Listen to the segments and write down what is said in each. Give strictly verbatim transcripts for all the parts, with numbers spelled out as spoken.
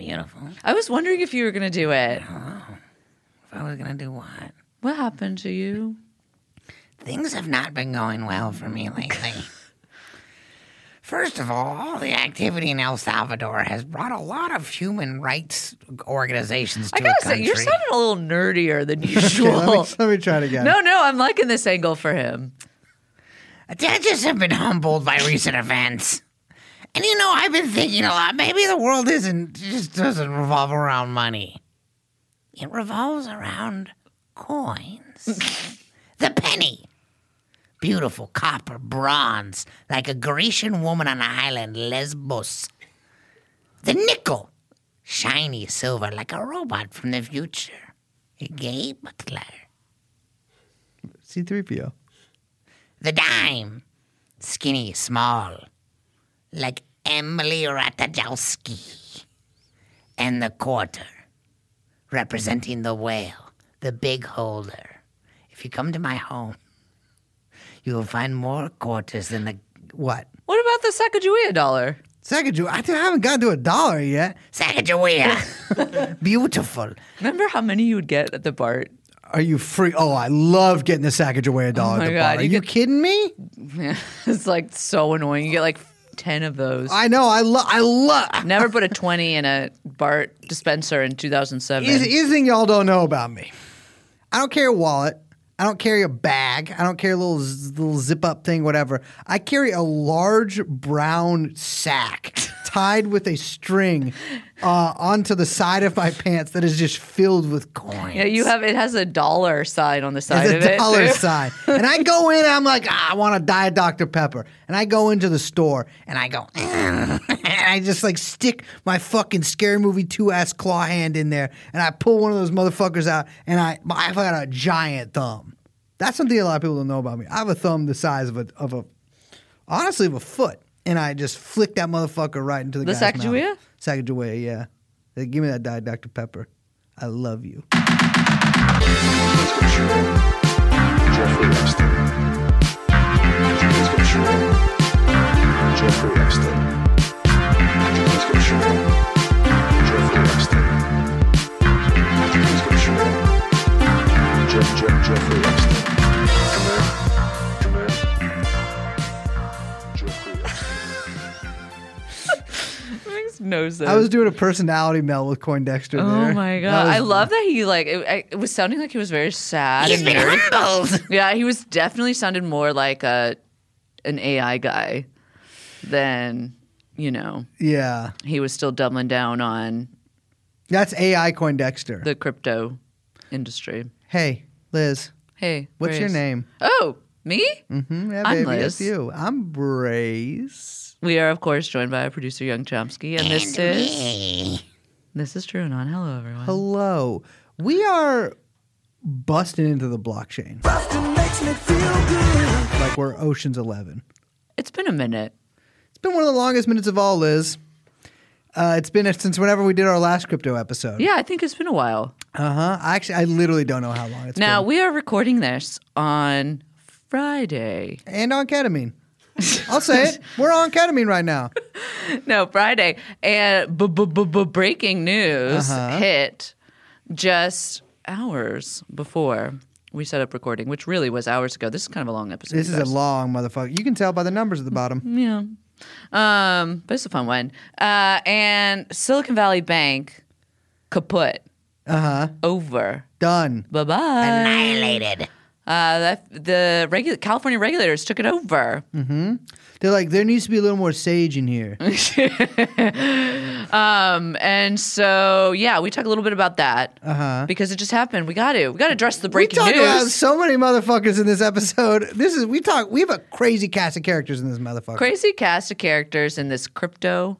beautiful. I was wondering if you were going to do it. Oh, if I was going to do what? What happened to you? Things have not been going well for me lately. First of all, all the activity in El Salvador has brought a lot of human rights organizations to the country. I gotta say, you're sounding a little nerdier than usual. Okay, let, me, let me try it again. No, no, I'm liking this angle for him. Attendees have been humbled by recent events. And you know, I've been thinking a lot. Maybe the world isn't just doesn't revolve around money. It revolves around coins. The penny. Beautiful copper, bronze, like a Grecian woman on the island, Lesbos. The nickel. Shiny silver, like a robot from the future. A gay butler. C three P O. The dime. Skinny, small. Like Emily Ratajkowski. And the quarter. Representing the whale. The big holder. If you come to my home, you will find more quarters than the... What? What about the Sacagawea dollar? Sacagawea? I haven't gotten to a dollar yet. Sacagawea. Beautiful. Remember how many you would get at the BART? Are you free? Oh, I love getting the Sacagawea dollar oh my at the God, BART. Are you, you get... kidding me? Yeah, it's like so annoying. You get like ten of those. I know. I love... I love. Never put a twenty in a BART dispenser in two thousand seven. Is anything y'all don't know about me. I don't carry a wallet. I don't carry a bag. I don't carry a little little zip-up thing, whatever. I carry a large brown sack tied with a string uh, onto the side of my pants that is just filled with coins. Yeah, you have it has a dollar sign on the side of it. It's a dollar sign. And I go in, I'm like, ah, I want to Diet Doctor Pepper. And I go into the store, and I go, and I just like stick my fucking Scary Movie two-ass claw hand in there, and I pull one of those motherfuckers out, and I I've got a giant thumb. That's something a lot of people don't know about me. I have a thumb the size of a, of a honestly, of a foot. And I just flick that motherfucker right into the, the guy's mouth. The Sacagawea? Sacagawea, yeah. They give me that Diet Doctor Pepper. I love you. No sense. I was doing a personality meld with CoinDesk there. Oh my god! I love that he like it, it was sounding like he was very sad. He's been humbled. Yeah, he was definitely sounded more like a an A I guy than you know. Yeah, he was still doubling down on. That's A I CoinDesk. The crypto industry. Hey, Liz. Hey, what's Brace. Your name? Oh, me? Mm-hmm. Yeah, I'm baby, Liz. That's you. I'm Brace. We are, of course, joined by our producer, Young Chomsky, and this and is me. This is True Anon. Hello, everyone. Hello. We are busting into the blockchain. Busting makes me feel good. Like we're Ocean's Eleven. It's been a minute. It's been one of the longest minutes of all, Liz. Uh, it's been since whenever we did our last crypto episode. Yeah, I think it's been a while. Uh-huh. I actually, I literally don't know how long it's now, been. Now, we are recording this on Friday. And on ketamine. I'll say it. We're on ketamine right now. No, Friday. And b- b- b- breaking news uh-huh. hit just hours before we set up recording, which really was hours ago. This is kind of a long episode. This is guys. a long motherfucker. You can tell by the numbers at the bottom. Yeah. Um, but it's a fun one. Uh, and Silicon Valley Bank, kaput. Uh-huh. Over. Done. Bye-bye. Annihilated. Uh, that, the regu- California regulators took it over. Mm-hmm. They're like, there needs to be a little more sage in here. um, and so, yeah, we talk a little bit about that uh-huh. because it just happened. We got to, we got to address the breaking news. We talk news. about so many motherfuckers in this episode. This is we talk. We have a crazy cast of characters in this motherfucker. Crazy cast of characters in this crypto.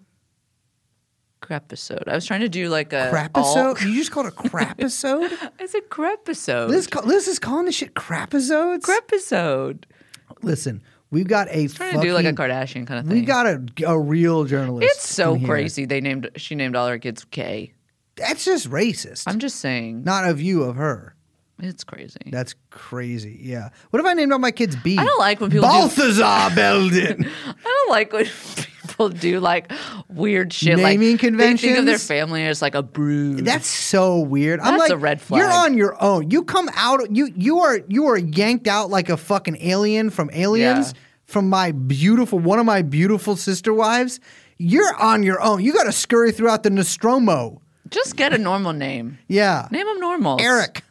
Crapisode. I was trying to do like a crapisode. All... You just called it a crapisode. It's a crapisode. Liz, ca- Liz is calling this shit crapisodes. Crapisode. Listen, we've got a. I was trying fucking, to do like a Kardashian kind of thing. We got a, a real journalist. It's so crazy. Here. They named she named all her kids K. That's just racist. I'm just saying. Not of you, of her. It's crazy. That's crazy. Yeah. What if I named all my kids B? I don't like when people Balthazar do... Belden. I don't like when. people do like weird shit. Naming like, conventions. They think of their family as like a brood. That's so weird. That's I'm like, a red flag. You're on your own. You come out. You you are you are yanked out like a fucking alien from Aliens yeah. from my beautiful one of my beautiful sister wives. You're on your own. You got to scurry throughout the Nostromo. Just get a normal name. Yeah. Name them normals. Eric.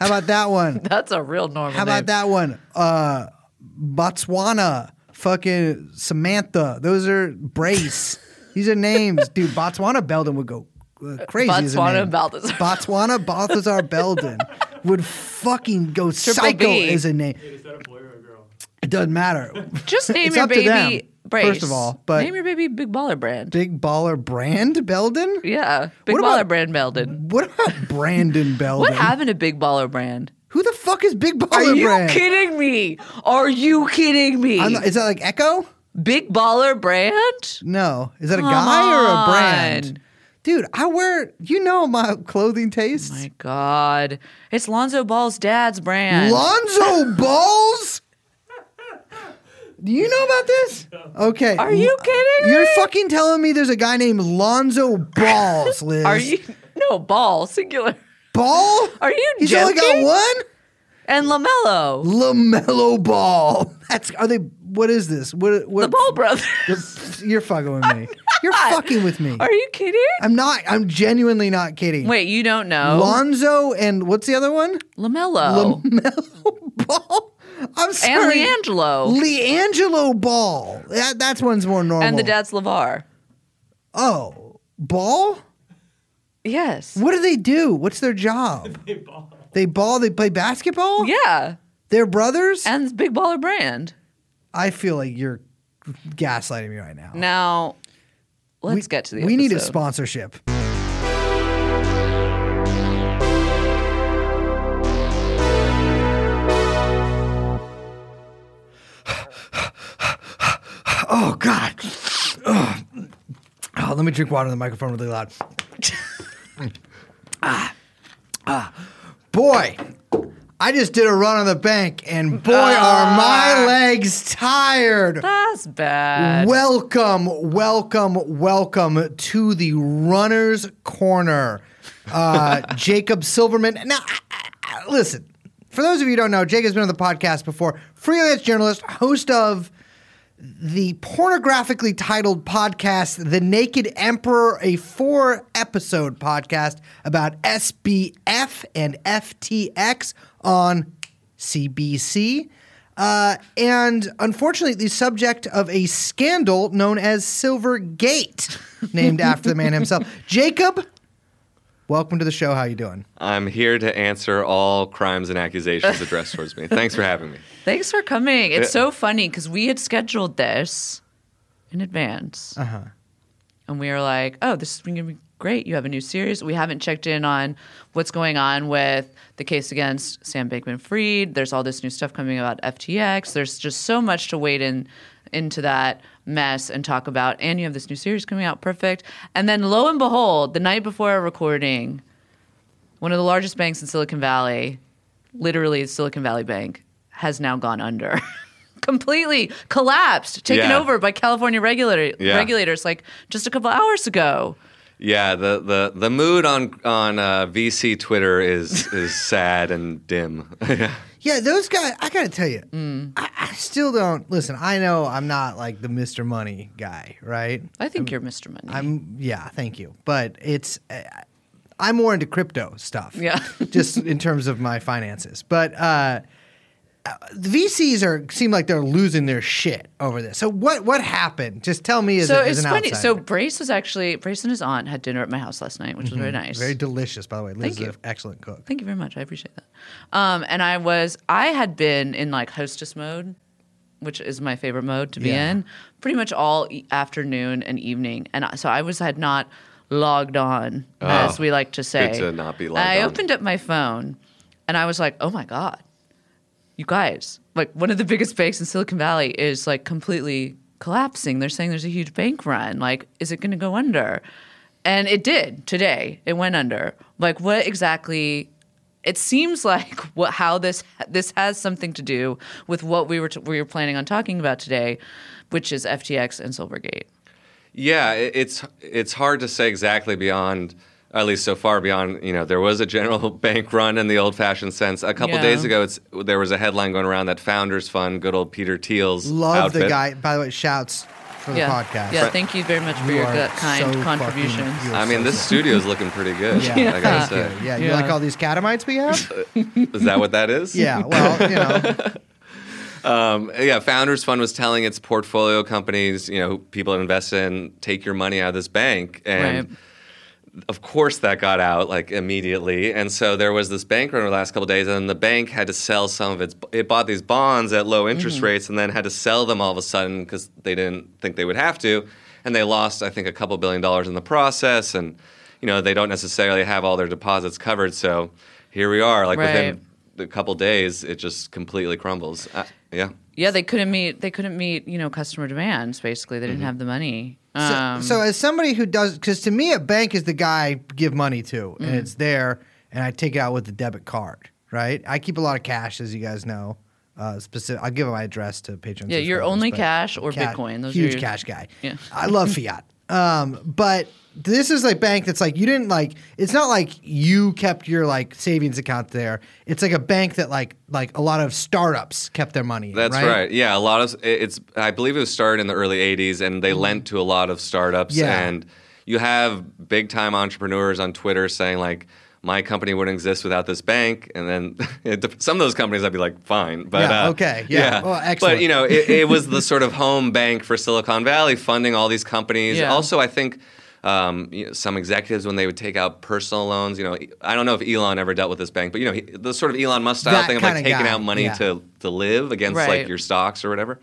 How about that one? That's a real normal How name. How about that one? Uh, Botswana. Fucking Samantha. Those are Brace. These are names. Dude, Botswana Belden would go uh, crazy. Botswana Balthazar. Botswana Balthazar Belden would fucking go Triple psycho B. as a name. Wait, is that a boy or a girl? It doesn't matter. Just name it's your baby Brace. First of all, but name your baby Big Baller Brand. Big Baller Brand Belden? Yeah. Big what Baller about, Brand Belden. What about Brandon Belden? What happened to Big Baller Brand? Who the fuck is Big Baller Brand? Are you Brand? kidding me? Are you kidding me? Not, is that like Echo? Big Baller Brand? No. Is that a Come guy or a brand? On. Dude, I wear, you know my clothing tastes. Oh my God. It's Lonzo Ball's dad's brand. Lonzo Ball's? Do you know about this? Okay. Are you kidding me? You're fucking telling me there's a guy named Lonzo Balls, Liz. Are you? No, Ball, singular. Ball? Are you He's joking? He's only got one? And LaMelo. LaMelo Ball. That's, are they, what is this? What? what the Ball Brothers. You're fucking with me. You're fucking with me. Are you kidding? I'm not, I'm genuinely not kidding. Wait, you don't know? Lonzo and what's the other one? LaMelo. LaMelo Ball? I'm sorry. And LiAngelo. LiAngelo Ball. That, that's one's more normal. And the dad's LeVar. Oh. Ball? Yes. What do they do? What's their job? They ball. They ball? They play basketball? Yeah. They're brothers? And Big Baller Brand. I feel like you're gaslighting me right now. Now, let's we, get to the we episode. We need a sponsorship. Oh, God. Oh. Oh, let me drink water in the microphone really loud. ah. Ah. Boy, I just did a run on the bank, and boy, ah. are my legs tired. That's bad. Welcome, welcome, welcome to the Runner's Corner. Uh, Jacob Silverman. Now, I, I, listen, for those of you who don't know, Jacob's been on the podcast before. Freelance journalist, host of the pornographically titled podcast, The Naked Emperor, a four-episode podcast about S B F and F T X on C B C. Uh, and unfortunately, the subject of a scandal known as Silvergate, named after the man himself. Jacob, welcome to the show. How you doing? I'm here to answer all crimes and accusations addressed towards me. Thanks for having me. Thanks for coming. It's so funny because we had scheduled this in advance. Uh-huh. And we were like, oh, this is going to be great. You have a new series. We haven't checked in on what's going on with the case against Sam Bankman-Fried. There's all this new stuff coming about F T X. There's just so much to wade in into that mess and talk about, and you have this new series coming out, perfect. And then lo and behold, the night before our recording, one of the largest banks in Silicon Valley, literally Silicon Valley Bank, has now gone under. Completely collapsed, taken yeah. over by California regulator- yeah. regulators like just a couple hours ago. Yeah, the the, the mood on on uh, V C Twitter is is sad and dim. Yeah, those guys, I gotta tell you, mm. I, I still don't, listen, I know I'm not like the Mister Money guy, right? I think I'm, you're Mister Money. I'm Yeah, thank you. But it's, uh, I'm more into crypto stuff. Yeah. Just in terms of my finances. But uh, the V Cs are seem like they're losing their shit over this. So what what happened? Just tell me as, so a, as it's an funny. outsider. So Brace was actually, Brace and his aunt had dinner at my house last night, which mm-hmm. was very nice. Very delicious, by the way. Liz Thank is an excellent cook. Thank you very much. I appreciate that. Um, and I was, I had been in like hostess mode, which is my favorite mode to be yeah. in, pretty much all e- afternoon and evening. And so I was had not logged on, oh, as we like to say. Good to not be logged on. I opened up my phone and I was like, oh my God. You guys, like one of the biggest banks in Silicon Valley is like completely collapsing. They're saying there's a huge bank run. Like, is it going to go under? And it did today. It went under. Like, what exactly? It seems like what how this this has something to do with what we were t- we were planning on talking about today, which is F T X and Silvergate. Yeah, it's it's hard to say exactly beyond, at least so far beyond, you know, there was a general bank run in the old-fashioned sense. A couple yeah. days ago, it's there was a headline going around that Founders Fund, good old Peter Thiel's Love outfit. The guy, by the way, shouts for yeah. the podcast. Yeah, thank you very much for you your gut, kind so contributions. Fucking, I mean, so this good. studio is looking pretty good, yeah. yeah. I gotta say. Yeah, you yeah. like all these catamites we have? Is that what that is? Yeah, well, you know. Um, yeah, Founders Fund was telling its portfolio companies, you know, people invest in, take your money out of this bank. And right. of course that got out like immediately. And so there was this bank run the last couple of days, and the bank had to sell some of its, it bought these bonds at low interest mm. rates and then had to sell them all of a sudden because they didn't think they would have to. And they lost, I think, a couple billion dollars in the process. And, you know, they don't necessarily have all their deposits covered. So here we are, like right. within a couple of days, it just completely crumbles. I, Yeah. Yeah, they couldn't meet. They couldn't meet, you know, customer demands. Basically, they didn't mm-hmm. have the money. Um, so, so, as somebody who does, because to me, a bank is the guy I give money to, mm-hmm. and it's there, and I take it out with the debit card. Right? I keep a lot of cash, as you guys know. Uh, specific, I'll give my address to patrons. Yeah, you're only cash or cash, Bitcoin. Those huge are your, cash guy. Yeah, I love fiat. Um, but this is like bank that's like you didn't like. It's not like you kept your like savings account there. It's like a bank that like like a lot of startups kept their money. That's right. right. Yeah, a lot of it's. I believe it was started in the early eighties, and they lent to a lot of startups. Yeah. And you have big time entrepreneurs on Twitter saying like, "My company wouldn't exist without this bank." And then it, some of those companies, I'd be like, "Fine," but yeah, uh, okay, yeah, yeah. Well, excellent. But you know, it, it was the sort of home bank for Silicon Valley, funding all these companies. Yeah. Also, I think. Um, you know, some executives, when they would take out personal loans, you know, I don't know if Elon ever dealt with this bank, but you know, he, the sort of Elon Musk style that thing of like taking guy. out money yeah. to, to live against right. like your stocks or whatever.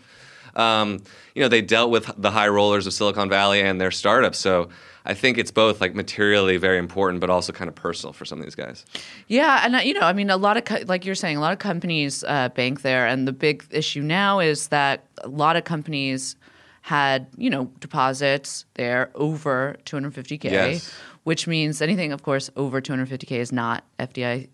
Um, you know, they dealt with the high rollers of Silicon Valley and their startups. So I think it's both like materially very important, but also kind of personal for some of these guys. Yeah. And, you know, I mean, a lot of, co- like you're saying, a lot of companies uh, bank there. And the big issue now is that a lot of companies had, you know, deposits there over two hundred fifty K, yes. which means anything, of course, over two hundred fifty K is not F D I,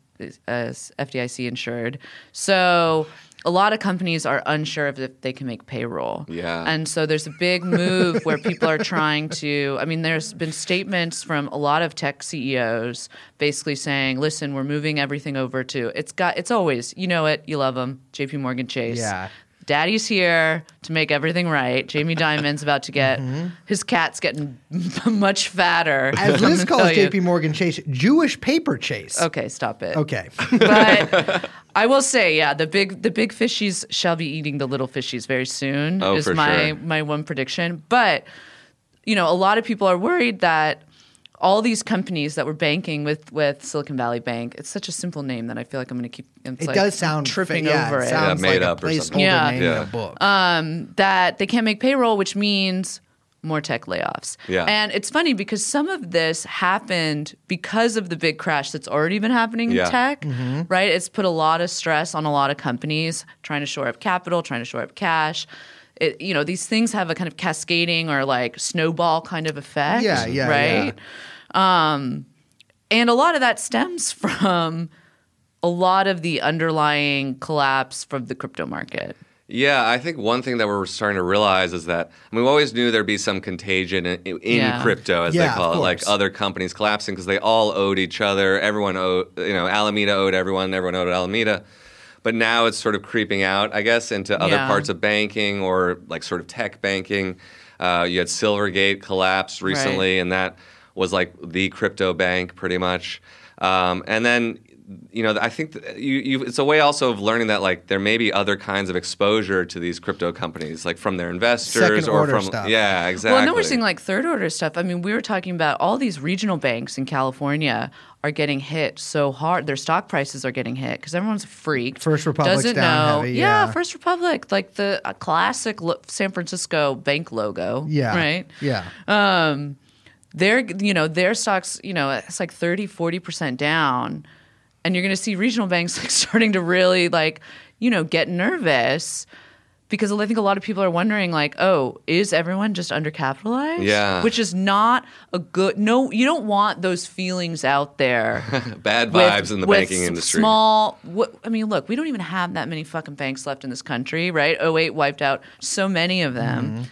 uh, F D I C insured. So a lot of companies are unsure if they can make payroll. Yeah. And so there's a big move where people are trying to – I mean, there's been statements from a lot of tech C E Os basically saying, listen, we're moving everything over to – it's got it's always – you know it. You love them. JPMorgan Chase. Yeah. Daddy's here to make everything right. Jamie Dimon's about to get mm-hmm. his cat's getting much fatter. As Liz calls JPMorgan Chase, Jewish paper chase. Okay, stop it. Okay, but I will say, yeah, the big the big fishies shall be eating the little fishies very soon. Oh, is for my sure. my one prediction. But you know, a lot of people are worried that all these companies that were banking with, with Silicon Valley Bank, it's such a simple name that I feel like I'm going to keep it's it like does sound tripping fa- yeah, over it. it. Sounds yeah, made like up a or something. Yeah. Name yeah. in a book. Um, that they can't make payroll, which means more tech layoffs. Yeah. And it's funny because some of this happened because of the big crash that's already been happening yeah. in tech, mm-hmm. right? It's put a lot of stress on a lot of companies trying to shore up capital, trying to shore up cash. It, you know, these things have a kind of cascading or like snowball kind of effect, yeah, yeah, right? Yeah. Um, and a lot of that stems from a lot of the underlying collapse from the crypto market. Yeah, I think one thing that we're starting to realize is that I mean, we always knew there'd be some contagion in, in yeah. crypto, as yeah, they call it, like other companies collapsing because they all owed each other. Everyone owed, you know, Alameda owed everyone, everyone owed Alameda. But now it's sort of creeping out, I guess, into other yeah. parts of banking or like sort of tech banking. Uh, you had Silvergate collapse recently, right. and that was like the crypto bank pretty much. Um, and then, you know, I think th- you, you, it's a way also of learning that like there may be other kinds of exposure to these crypto companies, like from their investors Second or from stuff. yeah, exactly. Well, and then we're seeing like third order stuff. I mean, we were talking about all these regional banks in California are getting hit so hard. Their stock prices are getting hit because everyone's freaked. First Republic's doesn't down know. Heavy, yeah. yeah, First Republic, like the uh, classic lo- San Francisco bank logo. Yeah, right. Yeah, um, their you know their stocks, you know, it's like thirty, forty percent down, and you're going to see regional banks like starting to really like you know get nervous because I think a lot of people are wondering like, oh, is everyone just undercapitalized? Yeah, which is not a good. No, you don't want those feelings out there. Bad vibes with, in the with banking industry. Small. Wh- I mean, look, we don't even have that many fucking banks left in this country, right? oh eight wiped out so many of them. Mm-hmm.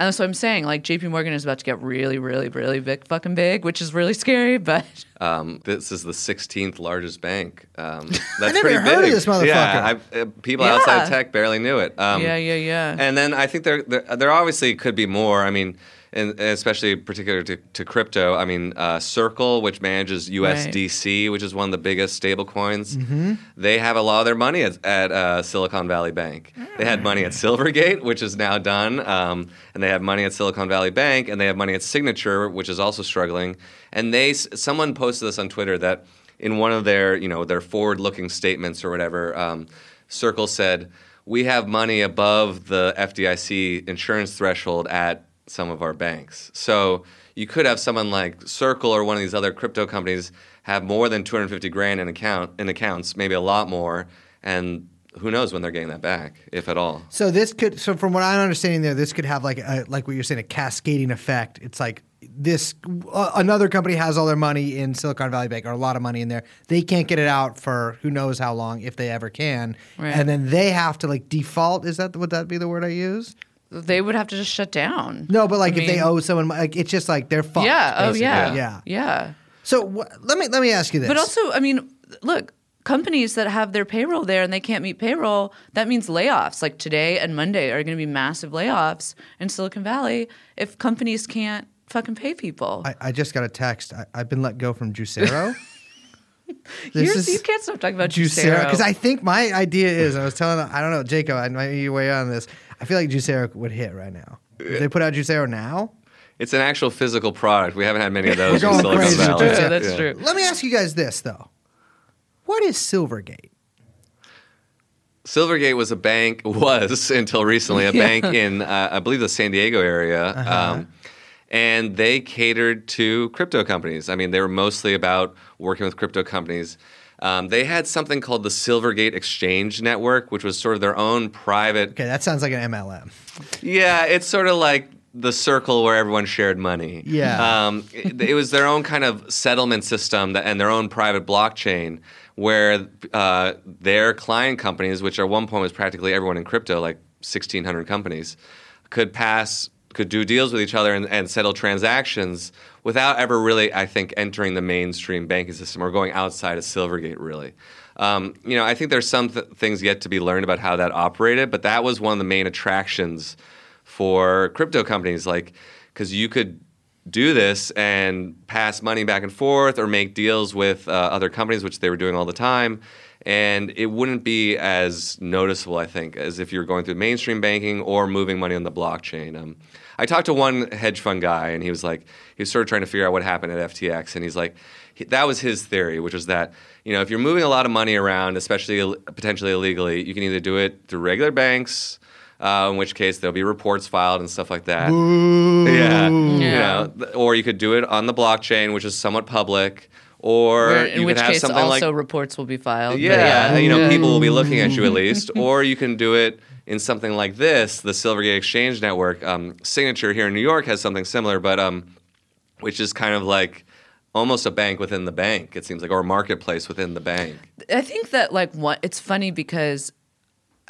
And so I'm saying, like, J P Morgan is about to get really, really, really big, fucking big, which is really scary, but... Um, this is the sixteenth largest bank. Um, that's I never pretty heard big. Of this motherfucker. Yeah, I, uh, people yeah. outside tech barely knew it. Um, yeah, yeah, yeah. And then I think there, there, there obviously could be more. I mean... And especially particular to, to crypto, I mean, uh, Circle, which manages U S D C, right. which is one of the biggest stable coins, mm-hmm. they have a lot of their money at, at uh, Silicon Valley Bank. They had money at Silvergate, which is now done, um, and they have money at Silicon Valley Bank, and they have money at Signature, which is also struggling. And they, someone posted this on Twitter that in one of their, you know, their forward-looking statements or whatever, um, Circle said, "We have money above the F D I C insurance threshold at." Some of our banks. So you could have someone like Circle or one of these other crypto companies have more than two hundred fifty grand in account in accounts, maybe a lot more, and who knows when they're getting that back, if at all. So this could so from what I'm understanding there, this could have like a, like what you're saying, a cascading effect. It's like this uh, another company has all their money in Silicon Valley Bank or a lot of money in there. They can't get it out for who knows how long, if they ever can. Right. And then they have to like default. Is that would that be the word I use? They would have to just shut down. No, but like I if mean, they owe someone, like it's just like they're fucked. Yeah. Basically. Oh yeah. Yeah. Yeah. So wh- let me let me ask you this. But also, I mean, look, companies that have their payroll there and they can't meet payroll, that means layoffs. Like today and Monday are going to be massive layoffs in Silicon Valley if companies can't fucking pay people. I, I just got a text. I, I've been let go from Juicero. Is, you can't stop talking about Juicero because I think my idea is I was telling I don't know Jacob. I might be way on this. I feel like Juicero would hit right now. If they put out Juicero now? It's an actual physical product. We haven't had many of those. We're going crazy. Yeah, that's yeah. true. Let me ask you guys this, though. What is Silvergate? Silvergate was a bank, was until recently, a yeah. bank in, uh, I believe, the San Diego area. Uh-huh. Um, and they catered to crypto companies. I mean, they were mostly about working with crypto companies. Um, they had something called the Silvergate Exchange Network, which was sort of their own private... Okay, that sounds like an M L M. Yeah, it's sort of like the circle where everyone shared money. Yeah. Um, it, it was their own kind of settlement system that, and their own private blockchain where uh, their client companies, which at one point was practically everyone in crypto, like sixteen hundred companies, could pass... could do deals with each other and, and settle transactions without ever really, I think, entering the mainstream banking system or going outside of Silvergate, really. Um, you know, I think there's some th- things yet to be learned about how that operated, but that was one of the main attractions for crypto companies, like, because you could do this and pass money back and forth or make deals with uh, other companies, which they were doing all the time. And it wouldn't be as noticeable, I think, as if you're going through mainstream banking or moving money on the blockchain. Um, I talked to one hedge fund guy, and he was like, he was sort of trying to figure out what happened at F T X. And he's like, he, that was his theory, which was that, you know, if you're moving a lot of money around, especially Ill- potentially illegally, you can either do it through regular banks, uh, in which case there'll be reports filed and stuff like that. Ooh. Yeah. yeah. You know, or you could do it on the blockchain, which is somewhat public. Or Where, in you which could have case something also like, reports will be filed. Yeah, yeah. you know, yeah. people will be looking at you at least. Or you can do it in something like this, the Silvergate Exchange Network. Um, Signature here in New York has something similar, but um, which is kind of like almost a bank within the bank. It seems like, or a marketplace within the bank. I think that like what it's funny because,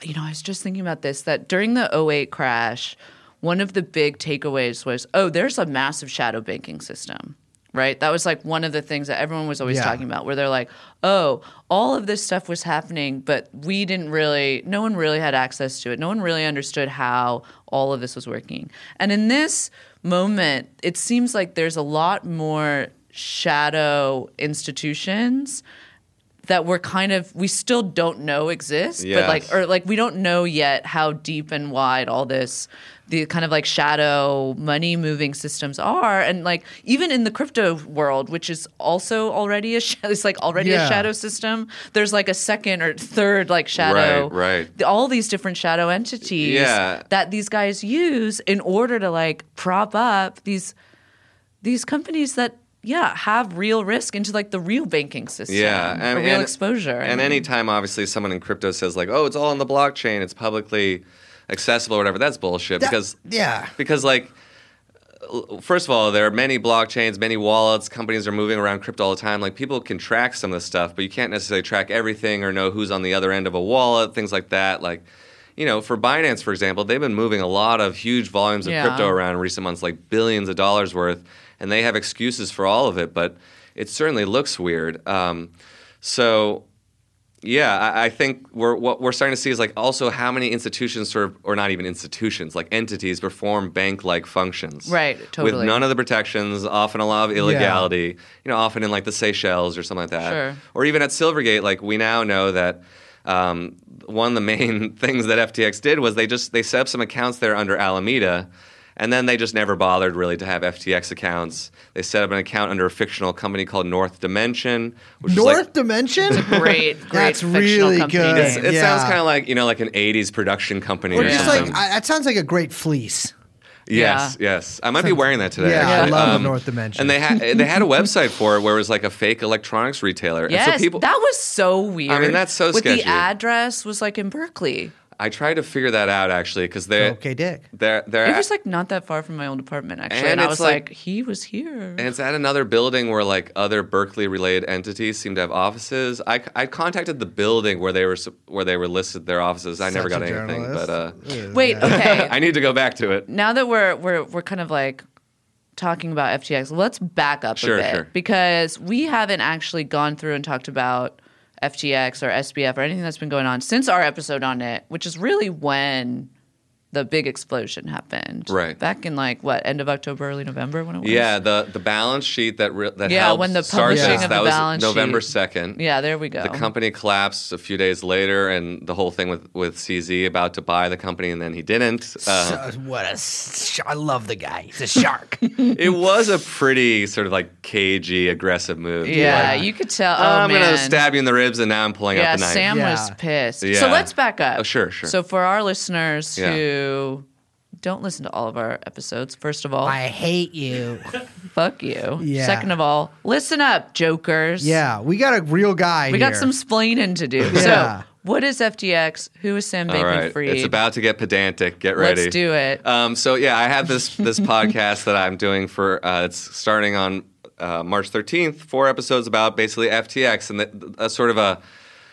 you know, I was just thinking about this that during the oh eight crash, one of the big takeaways was, oh, there's a massive shadow banking system. Right? That was like one of the things that everyone was always yeah. talking about where they're like, oh, all of this stuff was happening, but we didn't really – no one really had access to it. No one really understood how all of this was working. And in this moment, it seems like there's a lot more shadow institutions that we're kind of – we still don't know exist. Yes. But like – or like we don't know yet how deep and wide all this – the kind of like shadow money moving systems are. And like even in the crypto world, which is also already a sh- it's like already yeah. a shadow system, there's like a second or third like shadow. Right, right. All these different shadow entities yeah. that these guys use in order to like prop up these these companies that yeah have real risk into like the real banking system. Yeah, and, or real and, exposure. And I mean. Anytime obviously someone in crypto says like, oh, it's all on the blockchain, it's publicly accessible or whatever, that's bullshit that, because yeah because like first of all, there are many blockchains, many wallets, companies are moving around crypto all the time. Like people can track some of this stuff, but you can't necessarily track everything or know who's on the other end of a wallet, things like that. Like you know, for Binance, for example, they've been moving a lot of huge volumes of yeah. crypto around in recent months, like billions of dollars worth, and they have excuses for all of it, but it certainly looks weird. Um, so, yeah, I, I think we're, what we're starting to see is, like, also how many institutions sort of, or not even institutions, like entities perform bank-like functions. Right, totally. With none of the protections, often a lot of illegality, yeah. you know, often in, like, the Seychelles or something like that. Sure. Or even at Silvergate, like, we now know that um, one of the main things that F T X did was they just, they set up some accounts there under Alameda, and then they just never bothered really to have F T X accounts. They set up an account under a fictional company called North Dimension. Which North is like, Dimension? It's a great, great That's fictional really company. Good. It's, it yeah. sounds kind of like, you know, like an eighties production company or, or just something. Like, I, that sounds like a great fleece. Yes, yeah. yes. I might sounds, be wearing that today. Yeah, actually. I love um, the North Dimension. And they, ha- they had a website for it where it was like a fake electronics retailer. Yes, and so people, that was so weird. I mean, that's so With sketchy. With the address was like in Berkeley. I tried to figure that out, actually, because they're... Okay, Dick. They're, they're it was, like, not that far from my old apartment, actually. And, and I was like, like, he was here. And it's at another building where, like, other Berkeley-related entities seem to have offices. I, I contacted the building where they were where they were listed their offices. I Such never got anything, but... Uh, Wait, okay. I need to go back to it. Now that we're we're we're kind of, like, talking about F T X, let's back up sure, a bit. Sure. Because we haven't actually gone through and talked about F T X or S B F or anything that's been going on since our episode on it, which is really when the big explosion happened. Right. Back in like, what, end of October, early November when it was? Yeah, the, the balance sheet that re- that yeah, helped when the publishing start this, of that the was balance November second. Yeah, there we go. The company collapsed a few days later, and the whole thing with, with C Z about to buy the company, and then he didn't. Uh, so, what a sh- – I love the guy. He's a shark. It was a pretty sort of like cagey, aggressive move. Yeah, like, you could tell. Oh, I'm going to stab you in the ribs, and now I'm pulling yeah, out the knife. Sam yeah, Sam was pissed. Yeah. So let's back up. Oh, sure, sure. So for our listeners who yeah. – don't listen to all of our episodes. First of all, I hate you. Fuck you. Yeah. Second of all, listen up, jokers. Yeah, we got a real guy we here. We got some splaining to do. Yeah. So, what is F T X? Who is Sam Bankman-Fried? Right. It's about to get pedantic. Get ready. Let's do it. Um, so, yeah, I have this this podcast that I'm doing for uh, – it's starting on uh, March thirteenth, four episodes about basically F T X and the, a sort of a –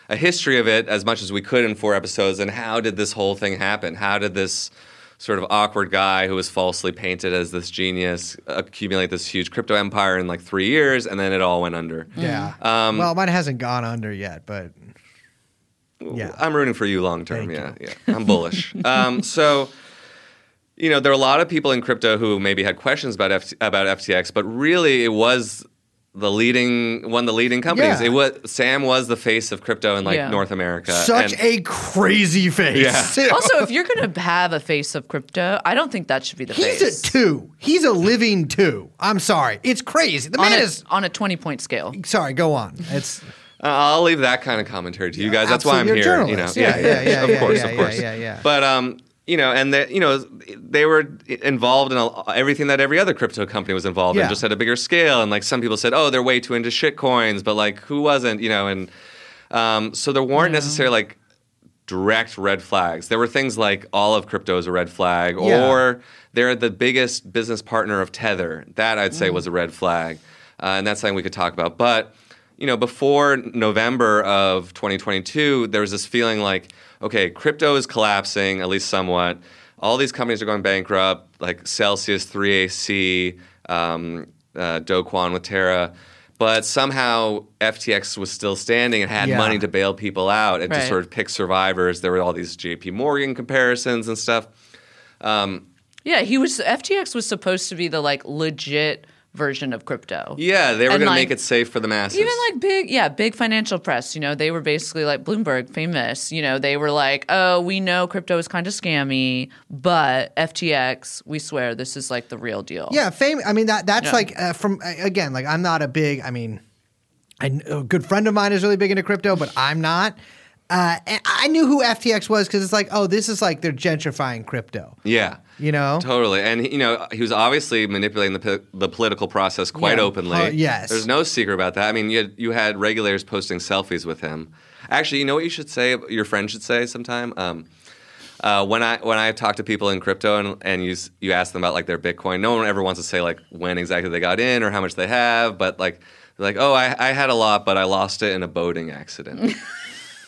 a history of it as much as we could in four episodes, and how did this whole thing happen? How did this sort of awkward guy who was falsely painted as this genius accumulate this huge crypto empire in like three years, and then it all went under? Yeah. Um, well, mine hasn't gone under yet, but yeah. I'm rooting for you long term. Yeah, yeah. I'm bullish. Um, so... You know, there are a lot of people in crypto who maybe had questions about F- about F T X, but really it was... The leading one of the leading companies. Yeah. It was Sam was the face of crypto in like yeah. North America. Such and, a crazy face. Yeah. Also, if you're gonna have a face of crypto, I don't think that should be the He's face. He's a two. He's a living two. I'm sorry. It's crazy. The on man a, is on a twenty point scale. Sorry, go on. It's Uh, I'll leave that kind of commentary to you guys. That's why I'm here. Journalist. You know, yeah, yeah, yeah, yeah, yeah, of yeah, course, yeah, of course. Yeah, yeah, yeah. But um, you know, and they, you know, they were involved in everything that every other crypto company was involved yeah. in, just at a bigger scale. And like some people said, oh, they're way too into shit coins, but like who wasn't, you know? And um, so there weren't yeah. necessarily like direct red flags. There were things like all of crypto is a red flag, yeah. or they're the biggest business partner of Tether. That I'd say mm. was a red flag, uh, and that's something we could talk about. But you know, before November of twenty twenty-two, there was this feeling like, okay, crypto is collapsing, at least somewhat. All these companies are going bankrupt, like Celsius, three A C, um, uh, Do Kwon with Terra. But somehow F T X was still standing and had yeah. money to bail people out and right. to sort of pick survivors. There were all these J P Morgan comparisons and stuff. Um, yeah, he was F T X was supposed to be the like legit version of crypto. Yeah, they were going like, to make it safe for the masses. Even like big, yeah, big financial press, you know, they were basically like Bloomberg famous, you know, they were like, oh, we know crypto is kind of scammy, but F T X, we swear this is like the real deal. Yeah, fame, I mean, that that's yeah. like uh, from, again, like I'm not a big, I mean, I, a good friend of mine is really big into crypto, but I'm not. Uh, and I knew who F T X was because it's like, oh, this is like they're gentrifying crypto. Yeah. You know? Totally. And, you know, he was obviously manipulating the po- the political process quite yeah. openly. Uh, yes. There's no secret about that. I mean, you had, you had regulators posting selfies with him. Actually, you know what you should say, your friend should say sometime? Um, uh, when I when I talk to people in crypto and, and you you ask them about, like, their Bitcoin, no one ever wants to say, like, when exactly they got in or how much they have. But, like, they're like, oh, I, I had a lot, but I lost it in a boating accident.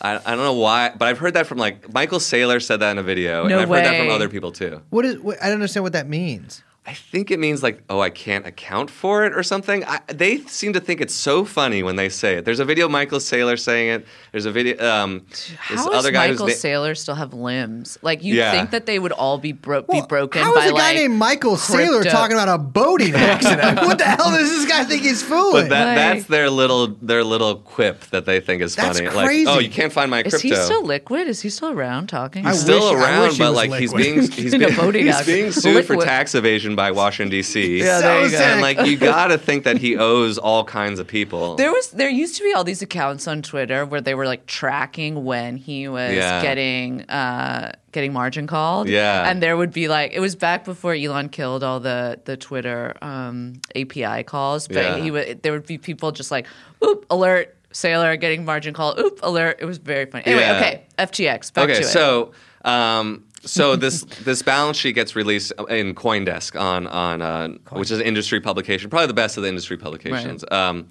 I, I don't know why, but I've heard that from like Michael Saylor said that in a video, no and I've way. heard that from other people too. What is? What, I don't understand what that means. I think it means like, oh, I can't account for it or something. I, they seem to think it's so funny when they say it. There's a video of Michael Saylor saying it. There's a video. Um, how this does other guy Michael na- Saylor still have limbs? Like you yeah. think that they would all be bro- well, be broken? How by is a like, guy named Michael crypto. Saylor talking about a boating accident? What the hell does this guy think he's fooling? But that, like, that's their little their little quip that they think is funny. That's crazy. Like, oh, you can't find my crypto. Is he still liquid? Is he still around talking? He's I still wish, around, but like liquid. he's being he's, being, he's being sued liquid. for tax evasion by Washington D C Yeah, so there you go. And like you gotta think that he owes all kinds of people. There was there used to be all these accounts on Twitter where they were like tracking when he was yeah. getting uh, getting margin called. Yeah, and there would be like it was back before Elon killed all the the Twitter um, A P I calls. But yeah. he would there would be people just like oop alert Saylor getting margin call oop alert. It was very funny. Anyway, yeah. okay, F T X back okay, to it. Okay, so. Um, So this this balance sheet gets released in CoinDesk on on uh, Coin. which is an industry publication, probably the best of the industry publications. Right. Um,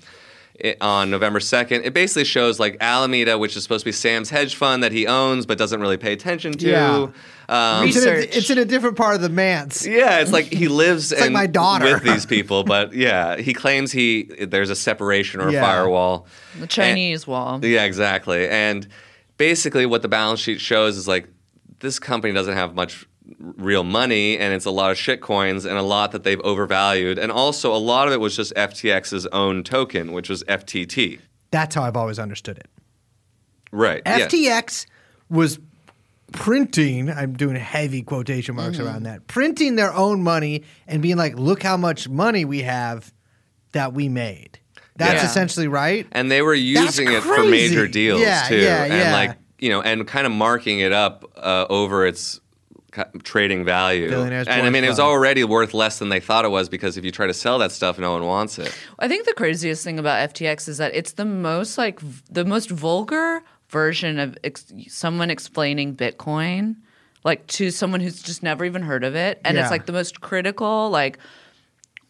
it, on November second, it basically shows like Alameda, which is supposed to be Sam's hedge fund that he owns but doesn't really pay attention to. Yeah. Um, Research. It's, in a, it's in a different part of the manse. Yeah, it's like he lives it's in, like my daughter. with these people, but yeah, he claims he there's a separation or yeah. a firewall, the Chinese and, wall. Yeah, exactly. And basically, what the balance sheet shows is like. This company doesn't have much real money, and it's a lot of shit coins and a lot that they've overvalued. And also, a lot of it was just F T X's own token, which was F T T. That's how I've always understood it. Right. F T X yeah. was printing, I'm doing heavy quotation marks mm-hmm. around that, printing their own money and being like, look how much money we have that we made. That's yeah. essentially right. And they were using it for major deals, yeah, too. Yeah, and yeah. like, you know, and kind of marking it up uh, over its trading value. And I mean, it was already worth less than they thought it was because if you try to sell that stuff, no one wants it. I think the craziest thing about F T X is that it's the most like v- the most vulgar version of ex- someone explaining Bitcoin, like to someone who's just never even heard of it, and yeah. it's like the most critical, like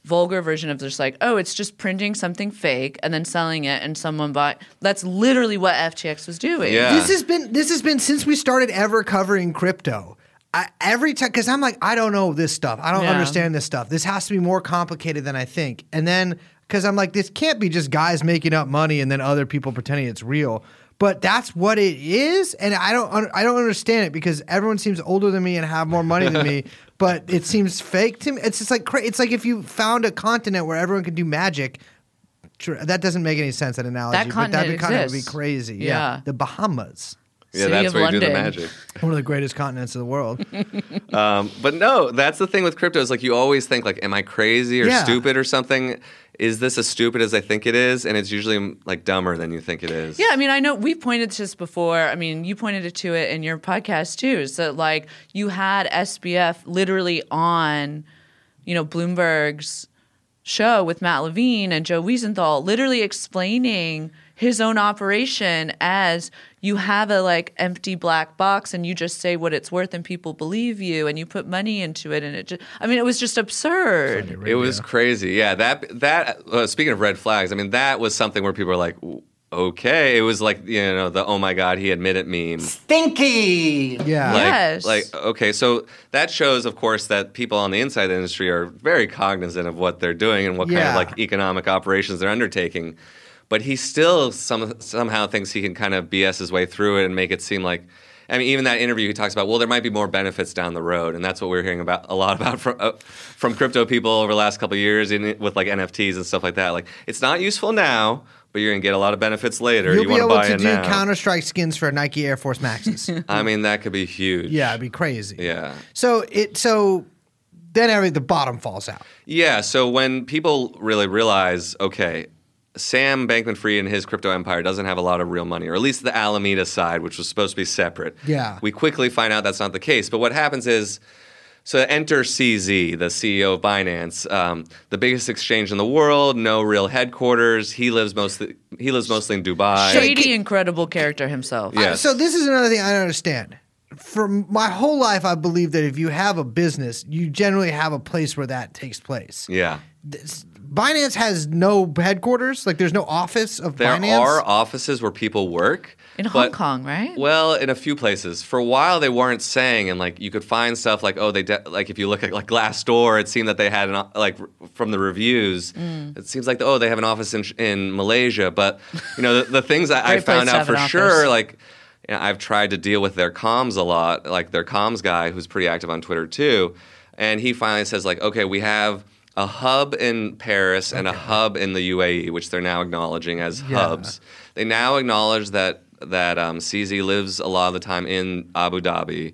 vulgar version of just like, oh, it's just printing something fake and then selling it and someone bought. That's literally what F T X was doing. Yeah. This has been this has been since we started ever covering crypto. I, every time, because I'm like, I don't know this stuff. I don't yeah. understand this stuff. This has to be more complicated than I think. And then because I'm like, this can't be just guys making up money and then other people pretending it's real. But that's what it is, and I don't I don't understand it because everyone seems older than me and have more money than me. But it seems fake to me. It's just like cra- it's like if you found a continent where everyone could do magic. Tr- that doesn't make any sense. That analogy, that but that exists. continent would be crazy. Yeah, yeah. The Bahamas. Yeah, City that's where London. you do the magic. One of the greatest continents in the world. um, but no, that's the thing with crypto. Is like you always think like, am I crazy or yeah. stupid or something? Is this as stupid as I think it is? And it's usually like dumber than you think it is. Yeah, I mean, I know we've pointed to this before. I mean, you pointed to it in your podcast too. So like you had S B F literally on, you know, Bloomberg's show with Matt Levine and Joe Wiesenthal literally explaining his own operation as you have a like empty black box and you just say what it's worth and people believe you and you put money into it and it just, I mean, it was just absurd. It was crazy. Yeah. That, that, uh, speaking of red flags, I mean, that was something where people were like, okay. It was like, you know, the, oh my God, he admitted meme. Stinky. Yeah. Like, yes. Like, okay. So that shows, of course, that people on the inside of the industry are very cognizant of what they're doing and what yeah. kind of like economic operations they're undertaking. But he still some, somehow thinks he can kind of B S his way through it and make it seem like, I mean, even that interview he talks about, well, there might be more benefits down the road. And that's what we're hearing about a lot about from, uh, from crypto people over the last couple of years in, with like N F Ts and stuff like that. Like, it's not useful now, but you're going to get a lot of benefits later. You'll you be able buy to do now. Counter-Strike skins for Nike Air Force Maxes. I mean, that could be huge. Yeah, it'd be crazy. Yeah. So it so then every, the bottom falls out. Yeah, so when people really realize, okay, Sam Bankman-Fried and his crypto empire doesn't have a lot of real money, or at least the Alameda side, which was supposed to be separate. Yeah. We quickly find out that's not the case. But what happens is, so enter C Z, the C E O of Binance, um, the biggest exchange in the world, no real headquarters. He lives mostly he lives mostly in Dubai. Shady, incredible character himself. Yes. I, so this is another thing I don't understand. For my whole life, I believe that if you have a business, you generally have a place where that takes place. Yeah. This, Binance has no headquarters. Like, there's no office of there Binance. There are offices where people work. In but, Hong Kong, right? Well, in a few places. For a while, they weren't saying, and like you could find stuff like, oh, they de- like if you look at like Glassdoor, it seemed that they had an like from the reviews, mm. it seems like oh, they have an office in in Malaysia. But you know, the, the things that I found out for sure, like you know, I've tried to deal with their comms a lot, like their comms guy who's pretty active on Twitter too, and he finally says like, okay, we have a hub in Paris okay. and a hub in the U A E, which they're now acknowledging as yeah. hubs. They now acknowledge that. that um, C Z lives a lot of the time in Abu Dhabi,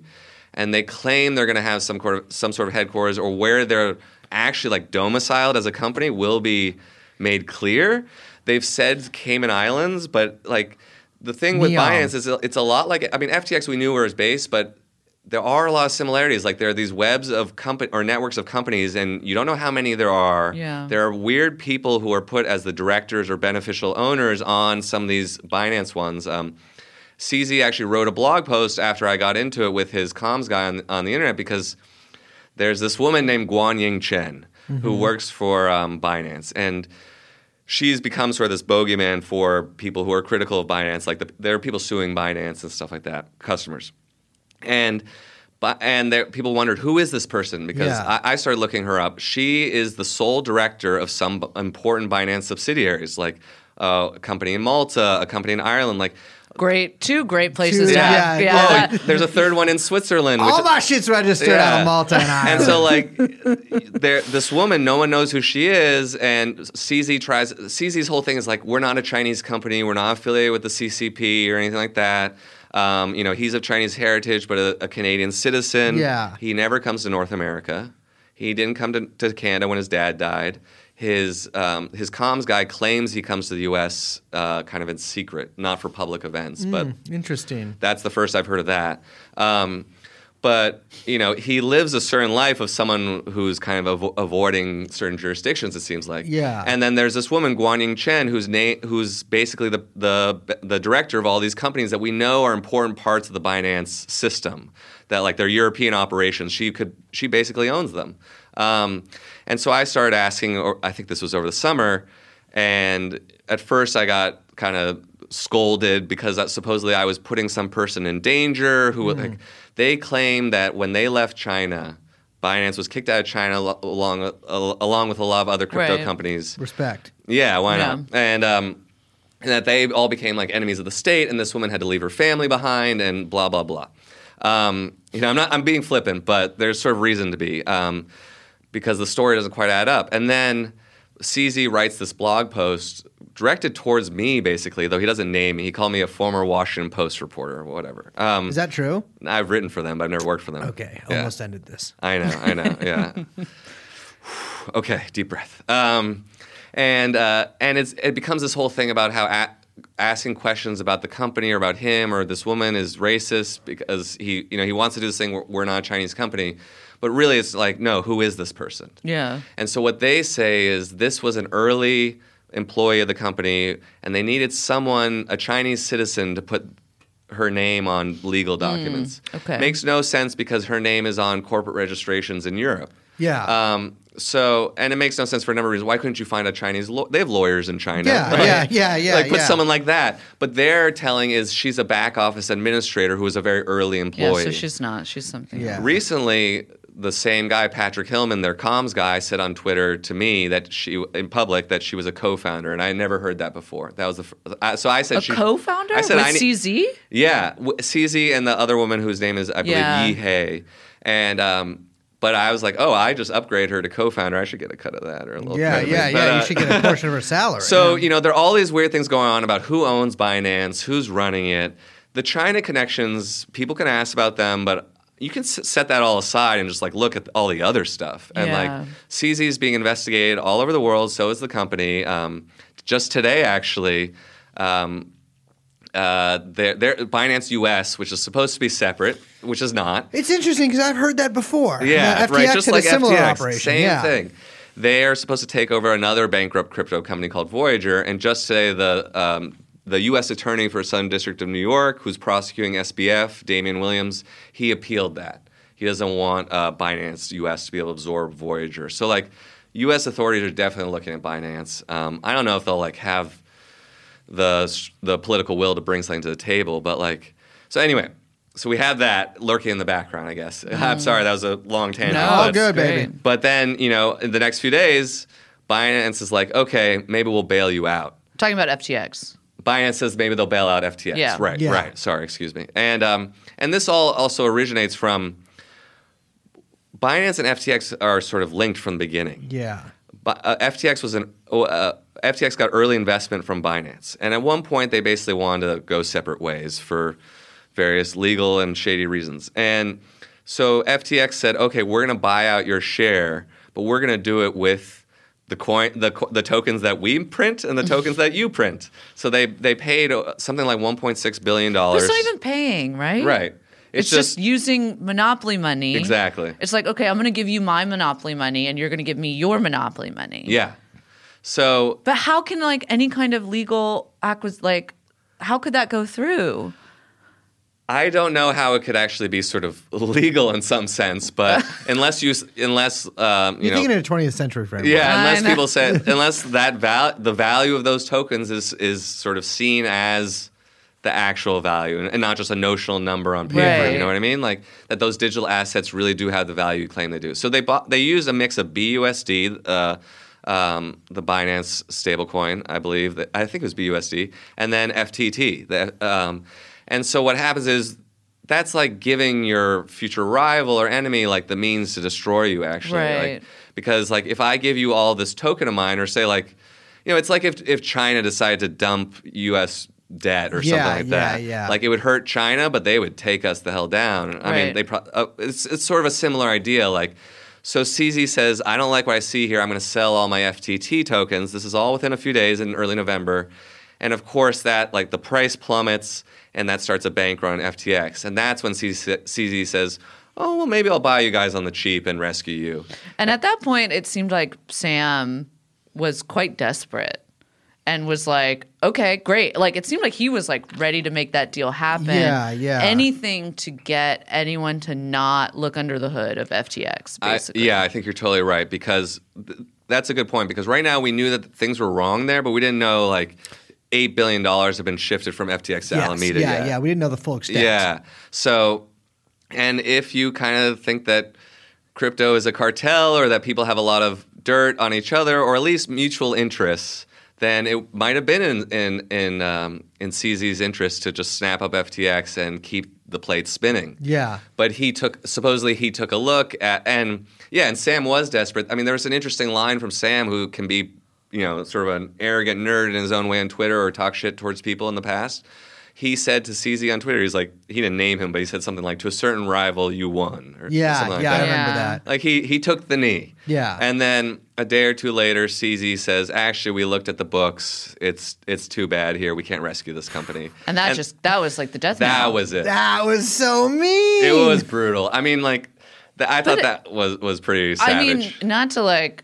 and they claim they're going to have some, court of, some sort of headquarters, or where they're actually like domiciled as a company will be made clear. They've said Cayman Islands, but like the thing with Neon. Binance is it's a lot like, I mean, F T X we knew where it's based, but there are a lot of similarities. Like there are these webs of company or networks of companies, and you don't know how many there are. Yeah. There are weird people who are put as the directors or beneficial owners on some of these Binance ones. Um, C Z actually wrote a blog post after I got into it with his comms guy on, on the internet, because there's this woman named Guangying Chen mm-hmm. who works for um, Binance, and she's become sort of this bogeyman for people who are critical of Binance. Like the, there are people suing Binance and stuff like that, customers. And but, and there, people wondered, who is this person? Because yeah. I, I started looking her up. She is the sole director of some b- important Binance subsidiaries, like uh, a company in Malta, a company in Ireland. Like great, two great places. Two, to yeah, have. yeah. yeah. Oh, there's a third one in Switzerland. All which, my shit's registered yeah. out of Malta and Ireland. And so, like, there, this woman, no one knows who she is. And C Z tries. C Z's whole thing is like, we're not a Chinese company. We're not affiliated with the C C P or anything like that. Um, you know, he's of Chinese heritage, but a, a Canadian citizen. Yeah. He never comes to North America. He didn't come to, to Canada when his dad died. His um, his comms guy claims he comes to the U S uh, kind of in secret, not for public events. Mm, but interesting. That's the first I've heard of that. Um, but, you know, he lives a certain life of someone who's kind of avo- avoiding certain jurisdictions, it seems like. Yeah. And then there's this woman, Guangying Chen, who's na- who's basically the, the the director of all these companies that we know are important parts of the Binance system, that like their European operations, she could she basically owns them. Um, and so I started asking, or I think this was over the summer, and at first I got kind of scolded because that supposedly I was putting some person in danger who mm. like they claim that when they left China, Binance was kicked out of China along along with a lot of other crypto right. companies. Respect. Yeah, why yeah. not? And um, and that they all became like enemies of the state, and this woman had to leave her family behind, and blah blah blah. Um, you know, I'm not I'm being flippant, but there's sort of reason to be um, because the story doesn't quite add up. And then C Z writes this blog post directed towards me, basically, though he doesn't name me. He called me a former Washington Post reporter or whatever. Um, Is that true? I've written for them, but I've never worked for them. Okay, yeah. Almost ended this. I know, I know, yeah. Okay, deep breath. Um, and uh, and it's, it becomes this whole thing about how a- asking questions about the company or about him or this woman is racist because he, you know, he wants to do this thing, we're, we're not a Chinese company. But really it's like, no, who is this person? Yeah. And so what they say is this was an early employee of the company, and they needed someone, a Chinese citizen, to put her name on legal documents. Mm, okay. Makes no sense because her name is on corporate registrations in Europe. Yeah. Um, so, and it makes no sense for a number of reasons. Why couldn't you find a Chinese lawyer? They have lawyers in China. Yeah, like, yeah, yeah, yeah. Like, put yeah. someone like that. But their telling is she's a back office administrator who was a very early employee. Yeah, so she's not. She's something. Yeah. Recently, the same guy, Patrick Hillman, their comms guy, said on Twitter to me that she, in public, that she was a co-founder, and I never heard that before. That was the f- I, so I said a she, co-founder I said, with I ne- C Z. Yeah, w- C Z and the other woman whose name is I believe yeah. Yi Hei, and um, but I was like, oh, I just upgrade her to co-founder. I should get a cut of that or a little. Yeah, yeah, but, yeah. Uh, you should get a portion of her salary. So yeah. you know, there are all these weird things going on about who owns Binance, who's running it, the China connections. People can ask about them, but you can set that all aside and just like look at all the other stuff. And yeah. like C Z is being investigated all over the world. So is the company. Um, just today, actually, um, uh, they're, they're Binance U S, which is supposed to be separate, which is not. It's interesting because I've heard that before. Yeah, F T X right. Just like F T X, same yeah. thing. They are supposed to take over another bankrupt crypto company called Voyager. And just today, the um, The U S attorney for Southern District of New York, who's prosecuting S B F, Damian Williams, he appealed that. He doesn't want uh, Binance U S to be able to absorb Voyager. So, like, U S authorities are definitely looking at Binance. Um, I don't know if they'll like have the the political will to bring something to the table, but like, so anyway, so we have that lurking in the background, I guess. Mm. I'm sorry, that was a long tangent. No, all good, baby. But then, you know, in the next few days, Binance is like, okay, maybe we'll bail you out. Talking about F T X. Binance says maybe they'll bail out F T X. Yeah. Right, yeah. right. Sorry, excuse me. And um, and this all also originates from Binance and F T X are sort of linked from the beginning. Yeah. But, uh, F T X was an uh, F T X got early investment from Binance, and at one point they basically wanted to go separate ways for various legal and shady reasons. And so F T X said, "Okay, we're going to buy out your share, but we're going to do it with." The coin, the the tokens that we print and the tokens that you print. So they they paid something like one point six billion dollars. It's not even paying, right? Right. It's, it's just, just using monopoly money. Exactly. It's like, okay, I'm going to give you my monopoly money, and you're going to give me your monopoly money. Yeah. So. But how can like any kind of legal acquis- like, how could that go through? I don't know how it could actually be sort of legal in some sense, but unless you, unless um, you You're know, thinking in a twentieth century framework. Yeah, unless people say, unless that val- the value of those tokens is is sort of seen as the actual value and, and not just a notional number on paper. Right. You know what I mean? Like that those digital assets really do have the value you claim they do. So they bought, they used a mix of B U S D. Uh, Um, the Binance stablecoin, I believe. That, I think it was B U S D. And then F T T. The, um, and so what happens is that's like giving your future rival or enemy like the means to destroy you, actually. Right. Like, because like if I give you all this token of mine or say like, you know, it's like if if China decided to dump U S debt or yeah, something like yeah, that. Yeah. Like it would hurt China, but they would take us the hell down. I right. mean, they pro- uh, it's it's sort of a similar idea like, so C Z says, I don't like what I see here. I'm going to sell all my F T T tokens. This is all within a few days in early November. And, of course, that like the price plummets, and that starts a bank run on F T X. And that's when C Z, C Z says, oh, well, maybe I'll buy you guys on the cheap and rescue you. And at that point, it seemed like Sam was quite desperate and was like, okay, great. Like it seemed like he was like ready to make that deal happen. Yeah, yeah. Anything to get anyone to not look under the hood of F T X, basically. I, yeah, I think you're totally right because th- that's a good point because right now we knew that things were wrong there, but we didn't know like eight billion dollars had been shifted from F T X to yes, Alameda yeah, yet. Yeah, we didn't know the full extent. Yeah, so and if you kind of think that crypto is a cartel or that people have a lot of dirt on each other or at least mutual interests, then it might have been in in in, um, in C Z's interest to just snap up F T X and keep the plate spinning. Yeah. But he took supposedly he took a look at and yeah, and Sam was desperate. I mean, there was an interesting line from Sam who can be, you know, sort of an arrogant nerd in his own way on Twitter or talk shit towards people in the past. He said to C Z on Twitter, he's like, he didn't name him, but he said something like, to a certain rival, you won. Or yeah, something like yeah, that. I remember that. Like, he he took the knee. Yeah. And then a day or two later, C Z says, actually, we looked at the books. It's it's too bad here. We can't rescue this company. And that and just, that was like the death knell. That was it. That was so mean. It was brutal. I mean, like, the, I but thought it, that was, was pretty savage. I mean, not to like,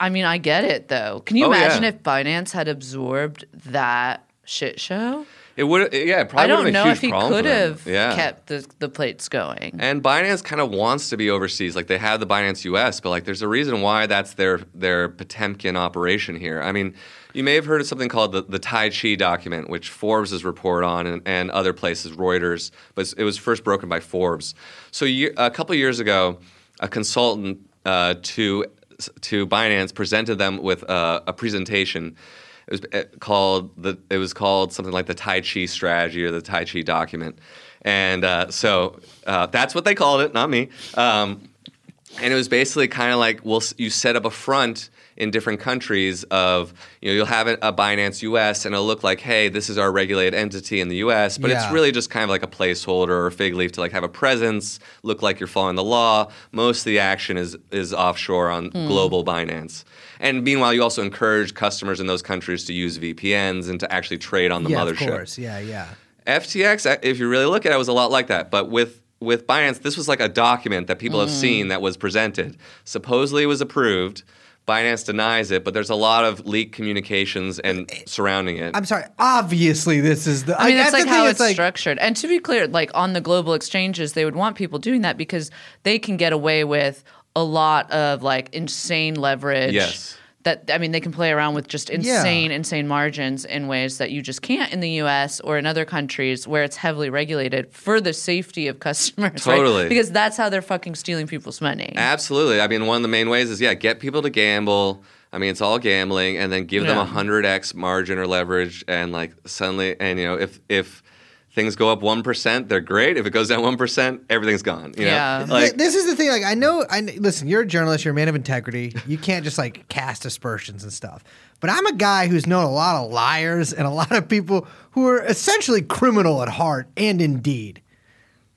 I mean, I get it, though. Can you oh, imagine yeah. if Binance had absorbed that shit show? It would, yeah. It probably I don't know if he could have yeah. kept the, the plates going. And Binance kind of wants to be overseas, like they have the Binance U S, but like there's a reason why that's their their Potemkin operation here. I mean, you may have heard of something called the the Tai Chi document, which Forbes' report on and, and other places, Reuters, but it was first broken by Forbes. So you, a couple years ago, a consultant uh, to to Binance presented them with uh, a presentation. It was called the. It was called something like the Tai Chi strategy or the Tai Chi document, and uh, so uh, that's what they called it, not me. Um, and it was basically kind of like, well, you set up a front in different countries of, you know, you'll have a Binance U S and it'll look like, hey, this is our regulated entity in the U S, but yeah. it's really just kind of like a placeholder or a fig leaf to like have a presence, look like you're following the law. Most of the action is is offshore on mm. global Binance. And meanwhile, you also encourage customers in those countries to use V P Ns and to actually trade on the yeah, mothership. Yeah, of course. Yeah, yeah. F T X, if you really look at it, was a lot like that, but with With Binance, this was like a document that people mm. have seen that was presented. Supposedly it was approved. Binance denies it, but there's a lot of leaked communications and surrounding it. I'm sorry. Obviously, this is the... I mean, it's like how it's like, structured. And to be clear, like on the global exchanges, they would want people doing that because they can get away with... a lot of like insane leverage. Yes. That, I mean, they can play around with just insane, yeah. insane margins in ways that you just can't in the U S or in other countries where it's heavily regulated for the safety of customers. Totally. Right? Because that's how they're fucking stealing people's money. Absolutely. I mean, one of the main ways is, yeah, get people to gamble. I mean, it's all gambling, and then give yeah. them one hundred x margin or leverage, and like suddenly, and you know, if if things go up one percent, they're great. If it goes down one percent, everything's gone. You yeah. know? Like, this is the thing. Like, I know, I listen, you're a journalist, you're a man of integrity. You can't just like cast aspersions and stuff. But I'm a guy who's known a lot of liars and a lot of people who are essentially criminal at heart and in deed.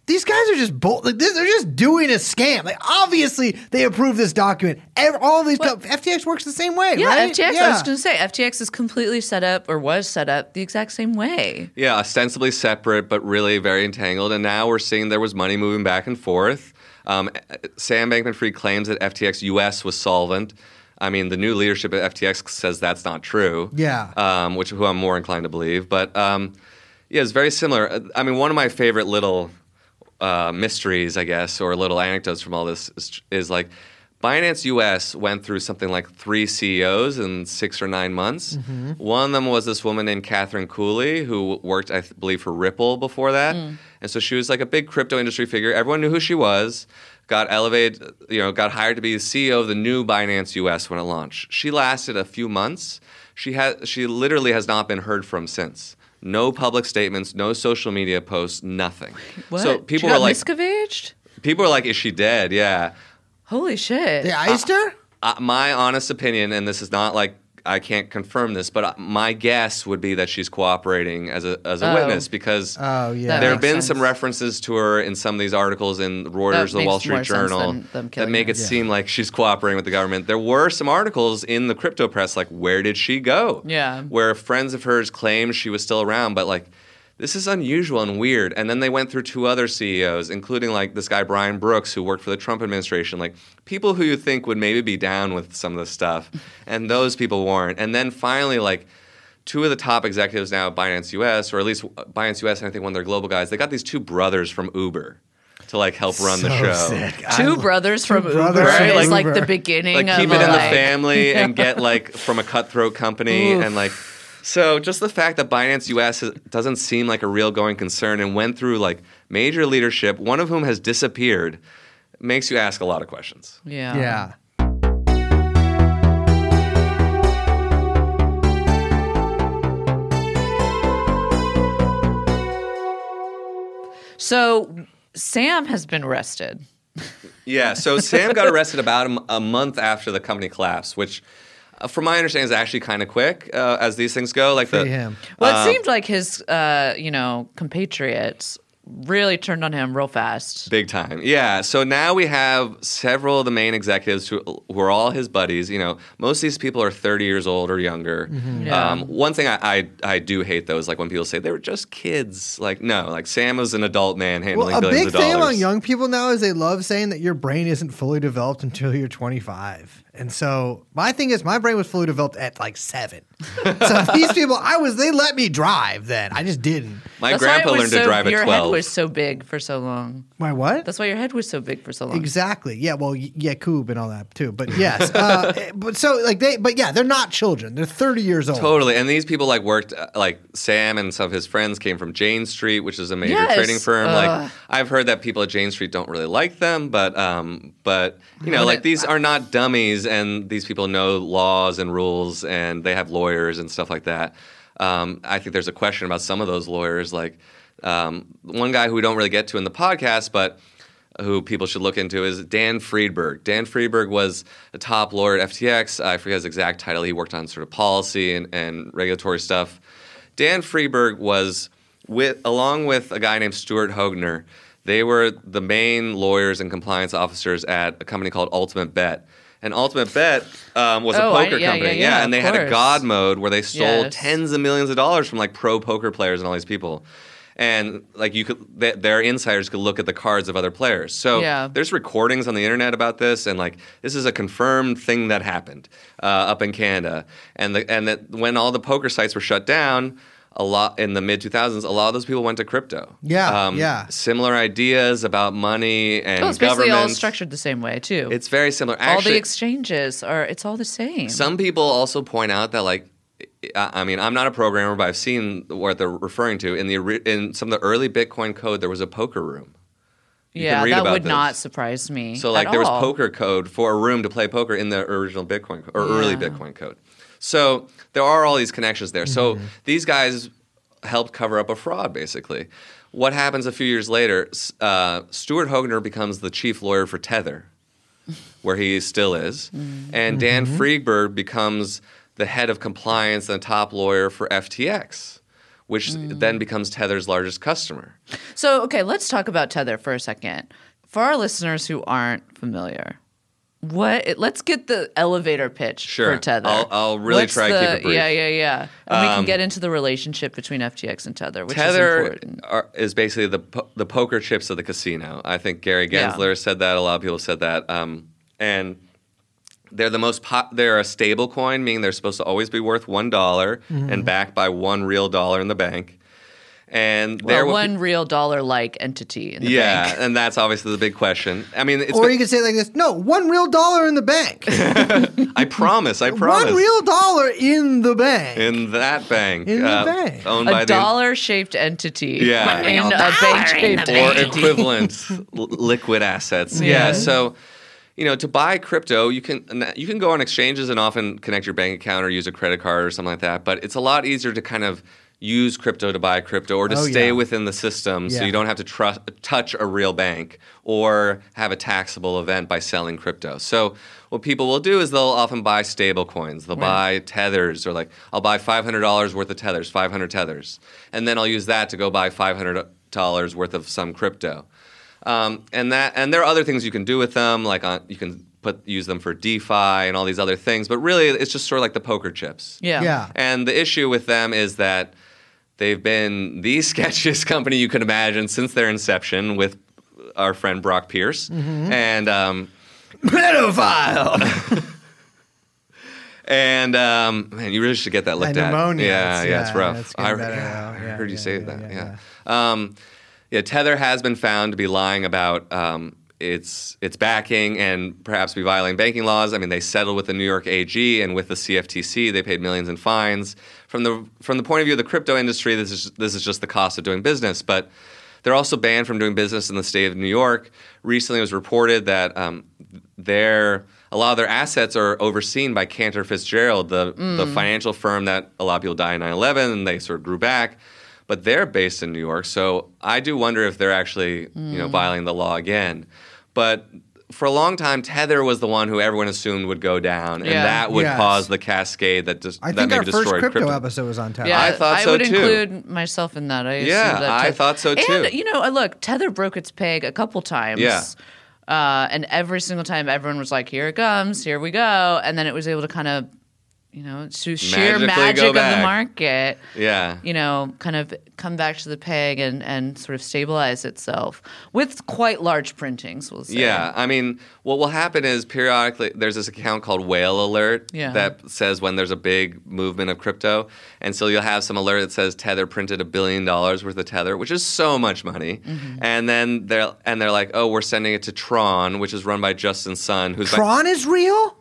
These guys are just bold. Like, they're just doing a scam. Like, obviously, they approved this document. Every, all these co- F T X works the same way, yeah, right? F T X, yeah, F T X. I was going to say, F T X is completely set up, or was set up, the exact same way. Yeah, ostensibly separate, but really very entangled. And now we're seeing there was money moving back and forth. Um, Sam Bankman-Fried claims that F T X U S was solvent. I mean, the new leadership at F T X says that's not true. Yeah. Um, which who I'm more inclined to believe. But um, yeah, it's very similar. I mean, one of my favorite little... Uh, mysteries, I guess, or little anecdotes from all this is, is like Binance U S went through something like three C E Os in six or nine months. Mm-hmm. One of them was this woman named Catherine Cooley, who worked, I th- believe, for Ripple before that. Mm. And so she was like a big crypto industry figure. Everyone knew who she was, got elevated, you know, got hired to be the C E O of the new Binance U S when it launched. She lasted a few months. She has, she literally has not been heard from since. No public statements, no social media posts, nothing. What? So people were like, miscavaged? People were like, is she dead? Yeah. Holy shit. They iced uh, her? Uh, my honest opinion, and this is not like, I can't confirm this, but my guess would be that she's cooperating as a as a oh. witness because oh, yeah. there have been sense. some references to her in some of these articles in Reuters, the Wall Street Journal, that make her. it yeah. seem like she's cooperating with the government. There were some articles in the crypto press like, where did she go? Yeah. Where friends of hers claimed she was still around, but like, this is unusual and weird. And then they went through two other C E Os, including like this guy, Brian Brooks, who worked for the Trump administration. Like people who you think would maybe be down with some of this stuff. And those people weren't. And then finally, like two of the top executives now at Binance U S, or at least Binance U S and I think one of their global guys, they got these two brothers from Uber to like help run so the show. Sick. Two I, brothers from two Uber, brothers right? From like, Uber. Like the beginning like, of keep it in like... the family and get like from a cutthroat company. Oof. And like... So just the fact that Binance U S doesn't seem like a real going concern and went through like major leadership, one of whom has disappeared, makes you ask a lot of questions. Yeah. Yeah. So Sam has been arrested. Yeah. So Sam got arrested about a, a month after the company collapsed, which... from my understanding, is actually kind of quick uh, as these things go. Like the, him. Well, it uh, seemed like his, uh, you know, compatriots really turned on him real fast. Big time. Yeah. So now we have several of the main executives who, who are all his buddies. You know, most of these people are thirty years old or younger. Mm-hmm. Yeah. Um, one thing I, I I do hate, though, is like when people say they were just kids. Like, no. Like, Sam was an adult man handling well, billions of dollars. A big thing among young people now is they love saying that your brain isn't fully developed until you're twenty-five. And so my thing is my brain was fully developed at like seven. So these people, I was they let me drive then. I just didn't. My That's grandpa learned so, to drive at twelve. Your head was so big for so long. My what? That's why your head was so big for so long. Exactly. Yeah, well, Yakub and all that too. But yes. uh, but so like they, but yeah, they're not children. They're thirty years old. Totally. And these people like worked, like Sam and some of his friends came from Jane Street, which is a major yes. trading firm. Uh, like I've heard that people at Jane Street don't really like them, but, um, but you know, like it, these are not dummies. And these people know laws and rules, and they have lawyers and stuff like that. Um, I think there's a question about some of those lawyers. Like um, one guy who we don't really get to in the podcast, but who people should look into is Dan Friedberg. Dan Friedberg was a top lawyer at F T X. I forget his exact title. He worked on sort of policy and, and regulatory stuff. Dan Friedberg was, with along with a guy named Stuart Hoegner, they were the main lawyers and compliance officers at a company called Ultimate Bet. And Ultimate Bet um, was oh, a poker I, yeah, company. Yeah, yeah, yeah, and they course. had a god mode where they stole yes. tens of millions of dollars from like pro poker players and all these people. And like you could, they, their insiders could look at the cards of other players. So yeah. there's recordings on the internet about this, and like this is a confirmed thing that happened uh, up in Canada. And the, and that when all the poker sites were shut down, a lot in the mid two thousands, a lot of those people went to crypto. Yeah, um, yeah. Similar ideas about money and oh, it's governments. Basically all structured the same way, too. It's very similar. Actually, all the exchanges are, it's all the same. Some people also point out that, like, I mean, I'm not a programmer, but I've seen what they're referring to. In the in some of the early Bitcoin code, there was a poker room. You yeah, that would this. not surprise me. So, like, at there all. was poker code for a room to play poker in the original Bitcoin or yeah. early Bitcoin code. So there are all these connections there. Mm-hmm. So these guys helped cover up a fraud, basically. What happens a few years later? Uh, Stuart Hoegner becomes the chief lawyer for Tether, where he still is, mm-hmm. and Dan Friedberg becomes the head of compliance and top lawyer for F T X. Which mm. then becomes Tether's largest customer. So, okay, let's talk about Tether for a second. For our listeners who aren't familiar, what? let's get the elevator pitch sure. for Tether. I'll, I'll really What's try the, to keep it brief. Yeah, yeah, yeah. And um, we can get into the relationship between F T X and Tether, which Tether is important. Tether is basically the po- the poker chips of the casino. I think Gary Gensler yeah. said that. A lot of people said that. Um, and... They're the most pop, they're a stable coin, meaning they're supposed to always be worth one dollar mm-hmm. and backed by one real dollar in the bank. And well, there one be, real dollar-like entity in the yeah, bank. Yeah, and that's obviously the big question. I mean, it's or been, you could say it like this: no, one real dollar in the bank. I promise. I promise. One real dollar in the bank. In that bank. In uh, the bank. Owned a by dollar-shaped the, entity. Yeah, one in a bank-shaped entity. Or equivalent l- liquid assets. Yeah. yeah so. You know, to buy crypto, you can you can go on exchanges and often connect your bank account or use a credit card or something like that. But it's a lot easier to kind of use crypto to buy crypto or to oh, stay yeah. within the system yeah. so you don't have to trust, touch a real bank or have a taxable event by selling crypto. So what people will do is they'll often buy stable coins. They'll right. buy tethers or like, I'll buy five hundred dollars worth of tethers, five hundred tethers. And then I'll use that to go buy five hundred dollars worth of some crypto. Um, and that, and there are other things you can do with them, like on, you can put use them for DeFi and all these other things. But really, it's just sort of like the poker chips. Yeah. yeah. And the issue with them is that they've been the sketchiest company you can imagine since their inception with our friend Brock Pierce mm-hmm. and um, pedophile. And um, man, you really should get that looked at. Pneumonia. Yeah, yeah, yeah, it's rough. It's I, better, yeah, I heard yeah, you yeah, say yeah, that. Yeah. yeah. yeah. Um, Yeah, Tether has been found to be lying about um, its its backing and perhaps be violating banking laws. I mean, they settled with the New York A G and with the C F T C. They paid millions in fines. From the from the point of view of the crypto industry, this is this is just the cost of doing business. But they're also banned from doing business in the state of New York. Recently, it was reported that um, their a lot of their assets are overseen by Cantor Fitzgerald, the mm. the financial firm that a lot of people died in nine eleven, and they sort of grew back. But they're based in New York, so I do wonder if they're actually, mm. you know, violating the law again. But for a long time, Tether was the one who everyone assumed would go down, and yeah. that would yes. cause the cascade that just dis- that maybe destroyed crypto. I think our first crypto episode was on Tether. Yeah, I thought I so too. I would include myself in that. I yeah, that I thought so too. And you know, look, Tether broke its peg a couple times. Yeah. Uh, and every single time, everyone was like, "Here it comes, here we go," and then it was able to kind of. You know, through sheer magic of the market, yeah. you know, kind of come back to the peg and, and sort of stabilize itself with quite large printings, we'll say. Yeah. I mean, what will happen is periodically there's this account called Whale Alert yeah. that says when there's a big movement of crypto. And so you'll have some alert that says Tether printed a billion dollars worth of Tether, which is so much money. Mm-hmm. And then they're and they're like, oh, we're sending it to Tron, which is run by Justin Sun. Who's Tron by- is real?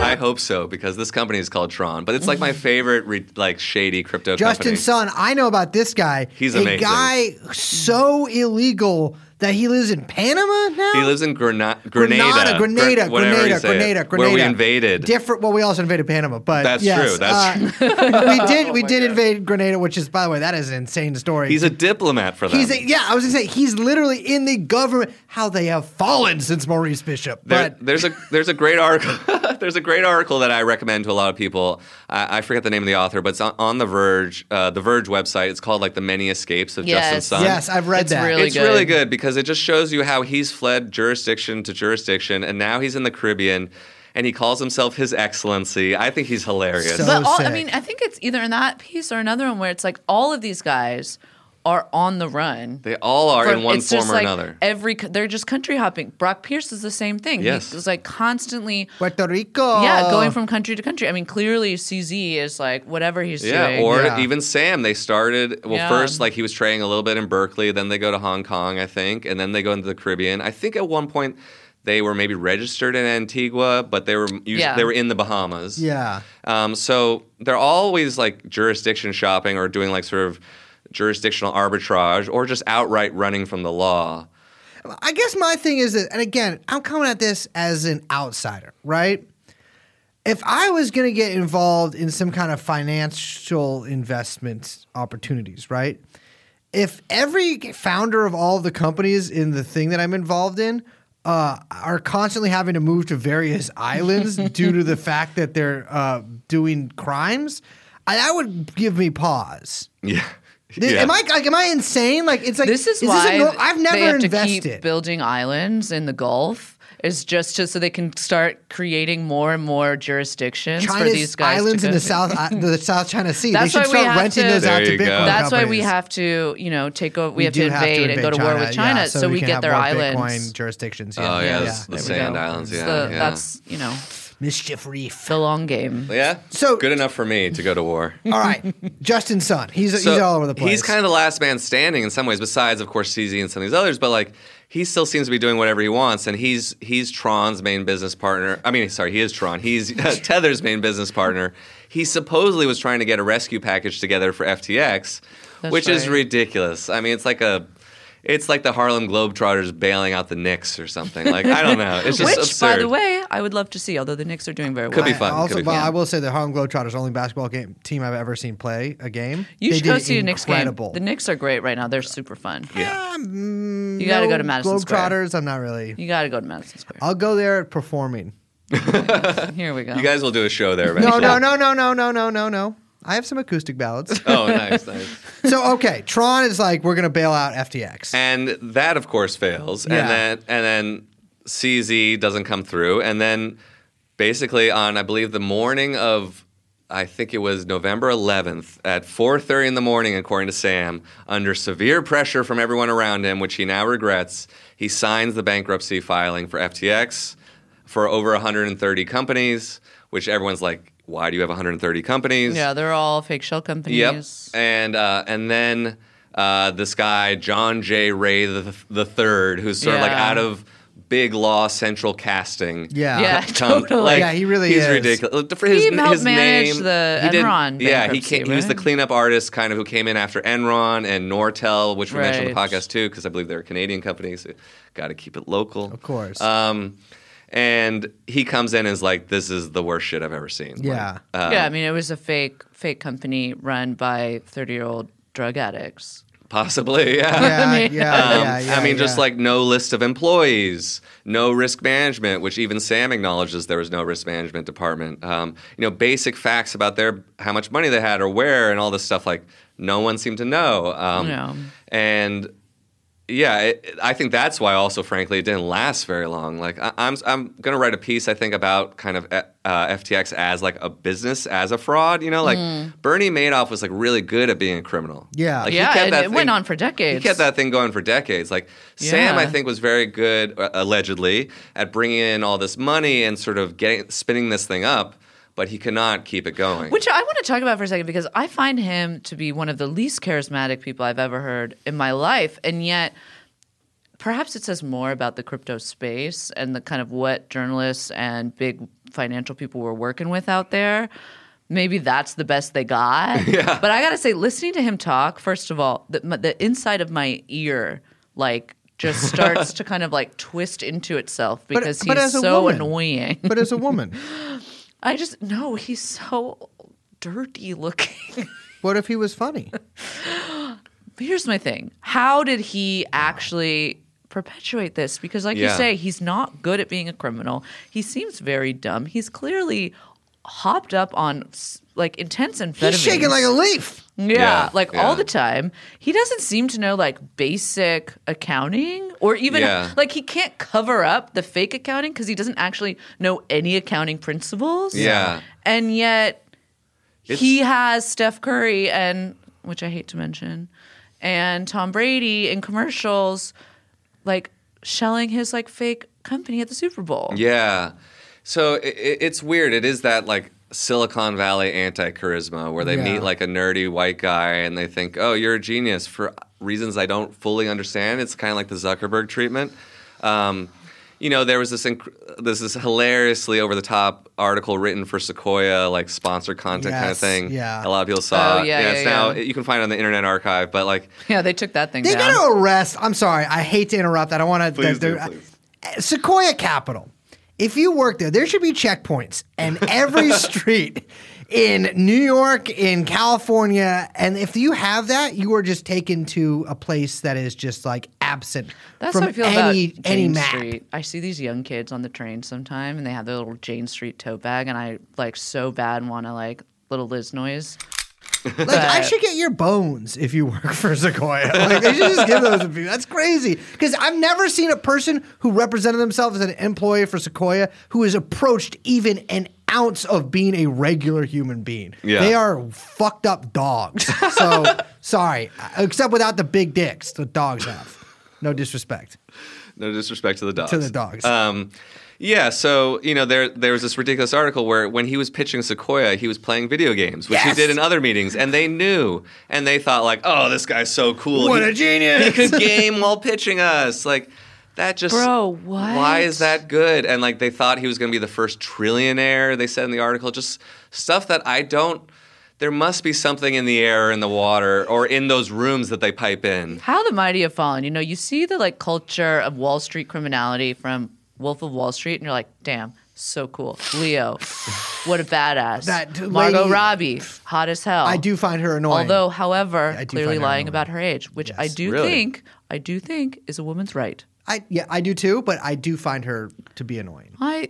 I hope so, because this company is called Tron, but it's like my favorite re- like shady crypto Justin company. Justin Sun, I know about this guy. He's a amazing. A guy so illegal that he lives in Panama now? He lives in Grena- Grenada. Grenada, Grenada, Gr- Grenada, Grenada, Grenada. Where we invaded. Different, well, we also invaded Panama, but That's yes, true, that's uh, true. we did, we oh did God. invade Grenada, which is, by the way, that is an insane story. He's a diplomat for them. He's a, yeah, I was going to say, he's literally in the government, how they have fallen since Maurice Bishop. There, but there's a there's a great article There's a great article that I recommend to a lot of people. I, I forget the name of the author, but it's on, on The Verge, uh, The Verge website. It's called, like, The Many Escapes of yes. Justin Sun. Yes, I've read it's that. Really it's good. really good because it just shows you how he's fled jurisdiction to jurisdiction, and now he's in the Caribbean, and he calls himself His Excellency. I think he's hilarious. So but all, I mean, I think it's either in that piece or another one where it's like all of these guys are on the run. They all are from, in one form or like another. Every they're just country hopping. Brock Pierce is the same thing. Yes. He was like constantly Puerto Rico. Yeah, going from country to country. I mean, clearly C Z is like whatever he's yeah, doing. Or yeah, or even Sam. They started well yeah. first like he was trading a little bit in Berkeley, then they go to Hong Kong, I think, and then they go into the Caribbean. I think at one point they were maybe registered in Antigua, but they were usually, yeah. they were in the Bahamas. Yeah. Um, so they're always like jurisdiction shopping or doing like sort of jurisdictional arbitrage or just outright running from the law. I guess my thing is that, and again, I'm coming at this as an outsider, right? If I was going to get involved in some kind of financial investment opportunities, right? If every founder of all of the companies in the thing that I'm involved in Uh, are constantly having to move to various islands due to the fact that they're uh, doing crimes, I, that would give me pause. Yeah. This, yeah. Am I like? Am I insane? Like it's like this is, is why this a, I've never they have invested. To keep building islands in the Gulf is just to, so they can start creating more and more jurisdictions China's for these guys. Islands to in the south, I, the South China Sea. That's they should start renting to, those out to Bitcoin That's companies. Why we have to, you know, take over. We, we have, to have to invade and go to China, war with China, yeah, so, so we, we get have their more islands. Bitcoin jurisdictions. Yeah. Oh yeah, yeah, yeah. the sand go. islands. Yeah, the, yeah, that's you know. Mischief Reef. The long game. Yeah? So, good enough for me to go to war. All right. Justin Sun. He's, so, he's all over the place. He's kind of the last man standing in some ways, besides, of course, C Z and some of these others. But, like, he still seems to be doing whatever he wants. And he's he's Tron's main business partner. I mean, sorry, he is Tron. He's uh, Tether's main business partner. He supposedly was trying to get a rescue package together for F T X, That's which right. is ridiculous. I mean, it's like a... It's like the Harlem Globetrotters bailing out the Knicks or something. Like, I don't know. It's just Which, absurd. By the way, I would love to see, although the Knicks are doing very well. Could be fun. I, also, Could be fun. I will say the Harlem Globetrotters are the only basketball game, team I've ever seen play a game. You they should go see a Knicks game. The Knicks are great right now. They're super fun. Yeah. Um, you got to no go to Madison Square. Globetrotters, I'm not really. You got to go to Madison Square. I'll go there performing. Here we go. You guys will do a show there eventually. No, no, no, no, no, no, no, no, no. I have some acoustic ballads. Oh, nice, nice. So, okay, Tron is like, we're going to bail out F T X. And that, of course, fails. Yeah. And then and then C Z doesn't come through. And then basically on, I believe, the morning of, I think it was November eleventh, at four thirty in the morning, according to Sam, under severe pressure from everyone around him, which he now regrets, he signs the bankruptcy filing for F T X for over one hundred thirty companies, which everyone's like, why do you have one hundred thirty companies? Yeah, they're all fake shell companies. Yep. And uh, and then uh, this guy, John J. Ray the, th- the third, who's sort yeah. of like out of Big Law Central casting. Yeah, yeah come, totally. Like, yeah, he really he's is. He's ridiculous. For his, he helped his manage name, the he Enron did, Yeah, he, came, right? he was the cleanup artist kind of who came in after Enron and Nortel, which we right. mentioned on the podcast too, because I believe they're Canadian companies. So got to keep it local. Of course. Um And he comes in and is like, this is the worst shit I've ever seen. Yeah. Like, uh, yeah, I mean, it was a fake fake company run by thirty-year-old drug addicts. Possibly, yeah. yeah, I mean, yeah, um, yeah, yeah I mean yeah. just like no list of employees, no risk management, which even Sam acknowledges there was no risk management department. Um, you know, basic facts about their how much money they had or where and all this stuff, like no one seemed to know. Um, no. And... Yeah, it, I think that's why also, frankly, it didn't last very long. Like, I, I'm I'm going to write a piece, I think, about kind of uh, F T X as, like, a business, as a fraud. You know, like, mm. Bernie Madoff was, like, really good at being a criminal. Yeah. Like, yeah, and it thing, went on for decades. He kept that thing going for decades. Like, yeah. Sam, I think, was very good, uh, allegedly, at bringing in all this money and sort of getting spinning this thing up. But he cannot keep it going. Which I want to talk about for a second because I find him to be one of the least charismatic people I've ever heard in my life. And yet perhaps it says more about the crypto space and the kind of what journalists and big financial people were working with out there. Maybe that's the best they got. Yeah. But I got to say, listening to him talk, first of all, the, the inside of my ear, like, just starts to kind of like twist into itself because but, he's but so woman. annoying. But as a woman. I just no. He's so dirty looking. What if he was funny? Here's my thing. How did he actually perpetuate this? Because, like yeah. you say, he's not good at being a criminal. He seems very dumb. He's clearly hopped up on like intense amphetamines. He's shaking like a leaf. Yeah, yeah like yeah. all the time. He doesn't seem to know like basic accounting or even yeah. like he can't cover up the fake accounting because he doesn't actually know any accounting principles. Yeah. And yet it's, he has Steph Curry and, which I hate to mention, and Tom Brady in commercials, like shelling his like fake company at the Super Bowl. Yeah. So it, it's weird. It is that like Silicon Valley anti-charisma where they yeah. meet like a nerdy white guy and they think, oh, you're a genius for reasons I don't fully understand. It's kind of like the Zuckerberg treatment. Um, you know, there was this inc- this is hilariously over-the-top article written for Sequoia, like sponsored content yes, kind of thing. Yeah. A lot of people saw oh, yeah, it. Yeah, yeah, it's yeah. now you can find it on the Internet Archive, but like yeah, they took that thing they down. They got to arrest. I'm sorry. I hate to interrupt that. I want to please, do, please. Uh, Sequoia Capital. If you work there, there should be checkpoints in every street in New York, in California. And if you have that, you are just taken to a place that is just like absent That's from how I feel any, about Jane any map. Street. I see these young kids on the train sometime and they have their little Jane Street tote bag. And I like so bad want to like little Liz noise. Like, but I should get your bones if you work for Sequoia. Like, they should just give those to people. That's crazy. Because I've never seen a person who represented themselves as an employee for Sequoia who has approached even an ounce of being a regular human being. Yeah. They are fucked up dogs. So, sorry. Except without the big dicks the dogs have. No disrespect. No disrespect to the dogs. To the dogs. Um, Yeah, so, you know, there there was this ridiculous article where when he was pitching Sequoia, he was playing video games, which yes! he did in other meetings, and they knew. And they thought, like, oh, this guy's so cool. What he, a genius! He could game while pitching us. Like, that just... Bro, what? Why is that good? And, like, they thought he was going to be the first trillionaire, they said in the article. Just stuff that I don't... There must be something in the air or in the water or in those rooms that they pipe in. How the mighty have fallen. You know, you see the, like, culture of Wall Street criminality from... Wolf of Wall Street, and you're like, damn, so cool. Leo, what a badass. That Margot lady, Robbie, hot as hell. I do find her annoying. Although, however, yeah, clearly lying annoying. about her age, which yes. I do really? think, I do think is a woman's right. I yeah, I do too, but I do find her to be annoying. I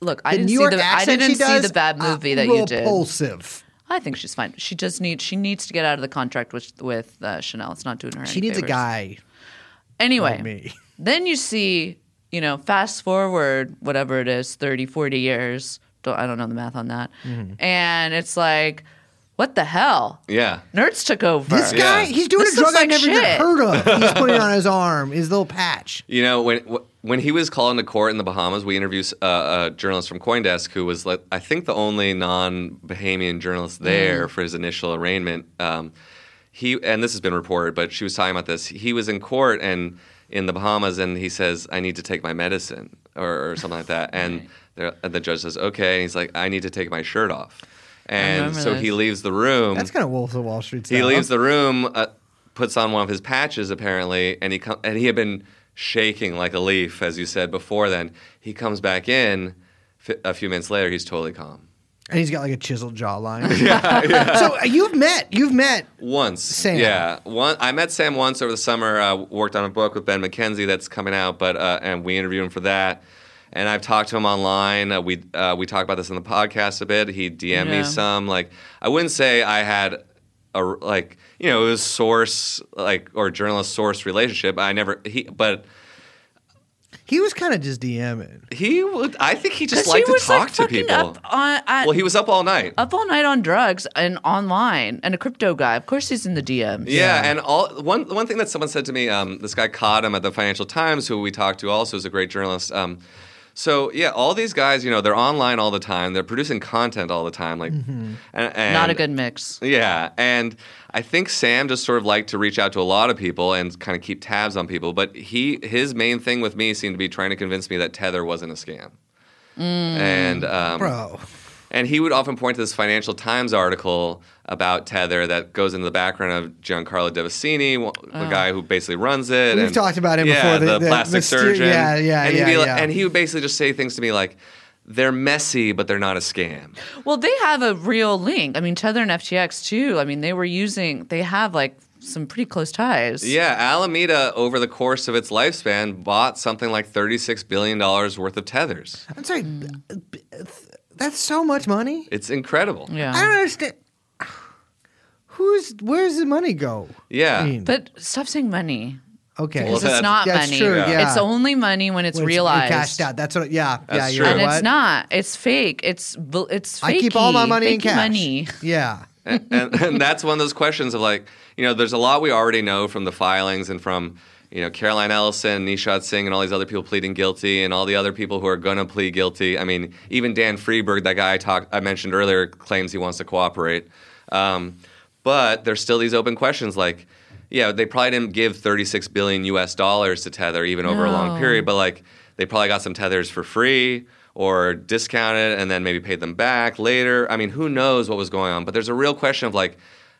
look, I the didn't New York see the I didn't see does, the bad movie uh, that you did. Repulsive. I think she's fine. She does need she needs to get out of the contract with with uh, Chanel. It's not doing her any favors. She needs a guy. Anyway, like me. Then you see. You know, fast forward, whatever it is, thirty, forty years. Don't, I don't know the math on that. Mm-hmm. And it's like, what the hell? Yeah. Nerds took over. This guy, yeah. he's doing this a drug like I never shit. even heard of. He's putting on his arm, his little patch. You know, when when he was calling to court in the Bahamas, we interviewed uh, a journalist from CoinDesk who was, like, I think, the only non-Bahamian journalist there mm. for his initial arraignment. Um, he And this has been reported, but she was talking about this. He was in court and... in the Bahamas, and he says, I need to take my medicine, or, or something like that. And, right. and the judge says, okay. And he's like, I need to take my shirt off. And so this. he leaves the room. That's kind of Wolf of Wall Street style. He leaves the room, uh, puts on one of his patches, apparently, and he com- and he had been shaking like a leaf, as you said before then. He comes back in. F- a few minutes later, he's totally calm. And he's got like a chiseled jawline. yeah, yeah. So uh, you've met, you've met once. Sam. Yeah, one. I met Sam once over the summer. Uh, worked on a book with Ben McKenzie that's coming out, but uh, and we interviewed him for that. And I've talked to him online. Uh, we uh, we talked about this in the podcast a bit. He D M'd yeah. me some. Like I wouldn't say I had a like you know it was source like or journalist source relationship. I never he but. He was kind of just DMing. He would. I think he just liked he was to talk like to people. Up on, at, well, he was up all night. Up all night on drugs and online, and a crypto guy. Of course, he's in the D Ms. Yeah, yeah. and all one one thing that someone said to me, um, this guy Cottam at the Financial Times, who we talked to, also is a great journalist. Um, so yeah, all these guys, you know, they're online all the time. They're producing content all the time. Like, mm-hmm. and, and, not a good mix. Yeah, and I think Sam just sort of liked to reach out to a lot of people and kind of keep tabs on people. But he his main thing with me seemed to be trying to convince me that Tether wasn't a scam. Mm, and um, bro, and he would often point to this Financial Times article about Tether that goes into the background of Giancarlo Devacini, the oh. guy who basically runs it. We've and, talked about him yeah, before. The, the, the plastic the stu- surgeon. Yeah, yeah, and yeah, he'd be like, yeah. And he would basically just say things to me like, they're messy, but they're not a scam. Well, they have a real link. I mean, Tether and F T X, too. I mean, they were using – they have, like, some pretty close ties. Yeah. Alameda, over the course of its lifespan, bought something like thirty-six billion dollars worth of Tethers. I'm sorry. That's so much money? It's incredible. Yeah. I don't understand. Who's – where does the money go? Yeah. I mean. But stop saying money. Okay. Because well, it's not that's money. True, yeah. It's only money when it's when it's realized. Cashed out. That's what. Yeah. That's yeah. True. And what? It's not. It's fake. It's it's. Fakey. I keep all my money fakey in cash. Money. Yeah. and, and, and that's one of those questions of like, you know, there's a lot we already know from the filings and from, you know, Caroline Ellison, Nishad Singh, and all these other people pleading guilty, and all the other people who are going to plead guilty. I mean, even Dan Friedberg, that guy I talked I mentioned earlier, claims he wants to cooperate. Um, but there's still these open questions like, yeah, they probably didn't give thirty-six billion U S dollars to Tether even over no. a long period, but like they probably got some Tethers for free or discounted and then maybe paid them back later. I mean, who knows what was going on? But there's a real question of like,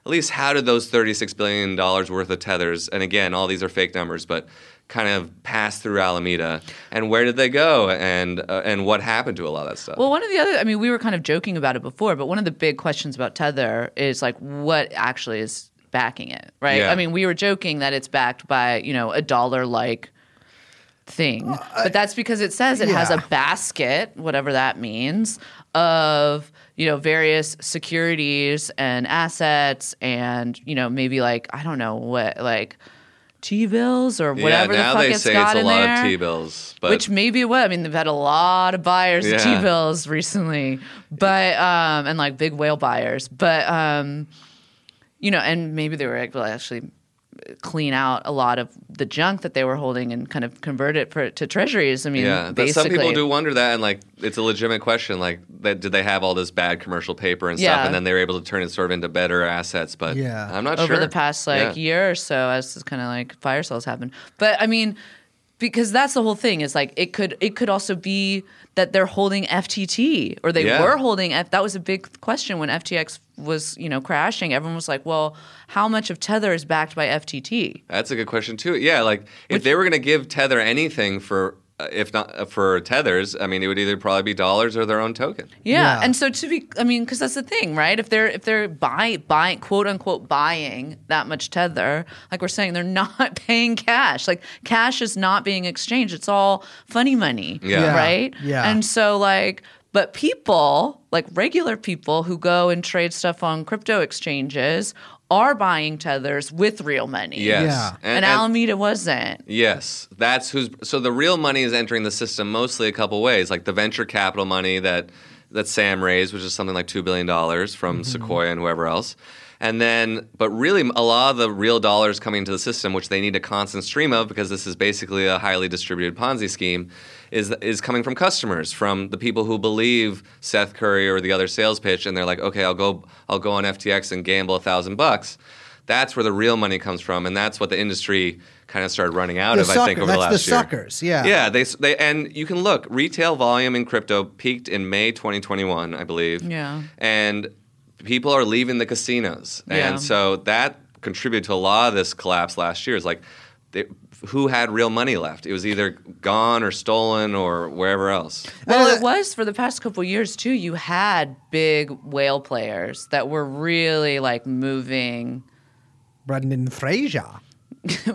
at least how did those thirty-six billion dollars worth of Tethers, and again, all these are fake numbers, but kind of pass through Alameda, and where did they go, and uh, and what happened to a lot of that stuff? Well, one of the other, I mean, we were kind of joking about it before, but one of the big questions about Tether is like, what actually is backing it, right? Yeah. I mean, we were joking that it's backed by, you know, a dollar-like thing, uh, but that's because it says it yeah. has a basket, whatever that means, of... you know, various securities and assets and, you know, maybe like, I don't know what, like T-bills or whatever yeah, the fuck it's got in there. Yeah, now they say it's a lot of T-bills. But which maybe what, I mean, they've had a lot of buyers yeah. of T-bills recently, but, um, and like big whale buyers. But, um, you know, and maybe they were able to actually clean out a lot of the junk that they were holding and kind of convert it for, to treasuries. I mean, yeah, but some people do wonder that, and like, it's a legitimate question. Like, that, did they have all this bad commercial paper and yeah. stuff, and then they were able to turn it sort of into better assets? But yeah. I'm not Over sure. Over the past like yeah. year or so, as this kind of like fire sales happened. But I mean, because that's the whole thing is like it could it could also be that they're holding F T T or they yeah. were holding F. That was a big question when F T X was, you know, crashing. Everyone was like, well, how much of Tether is backed by F T T? That's a good question too. Yeah, like if Which, they were going to give Tether anything for uh, if not uh, for Tethers, I mean, it would either probably be dollars or their own token. Yeah, yeah. And so to be, I mean, because that's the thing, right? If they're if they're buy buying quote unquote buying that much Tether, like we're saying, they're not paying cash. Like cash is not being exchanged. It's all funny money, yeah. Yeah. right? Yeah, and so like. But people, like regular people who go and trade stuff on crypto exchanges, are buying Tethers with real money. Yes. Yeah. And, and Alameda and, wasn't. Yes. That's who's so the real money is entering the system mostly a couple ways, like the venture capital money that that Sam raised, which is something like two billion dollars from mm-hmm. Sequoia and whoever else. And then, but really a lot of the real dollars coming into the system, which they need a constant stream of because this is basically a highly distributed Ponzi scheme, is is coming from customers, from the people who believe Seth Curry or the other sales pitch, and they're like, okay, I'll go I'll go on F T X and gamble a thousand bucks. That's where the real money comes from, and that's what the industry kind of started running out the of, sucker, I think, over the last year. That's the suckers, yeah. Yeah, they, they, and you can look, retail volume in crypto peaked in May twenty twenty-one, I believe. Yeah. And people are leaving the casinos. Yeah. And so that contributed to a lot of this collapse last year. It's like, they, who had real money left? It was either gone or stolen or wherever else. Well, it was for the past couple of years, too. You had big whale players that were really, like, moving. Brendan Fraser.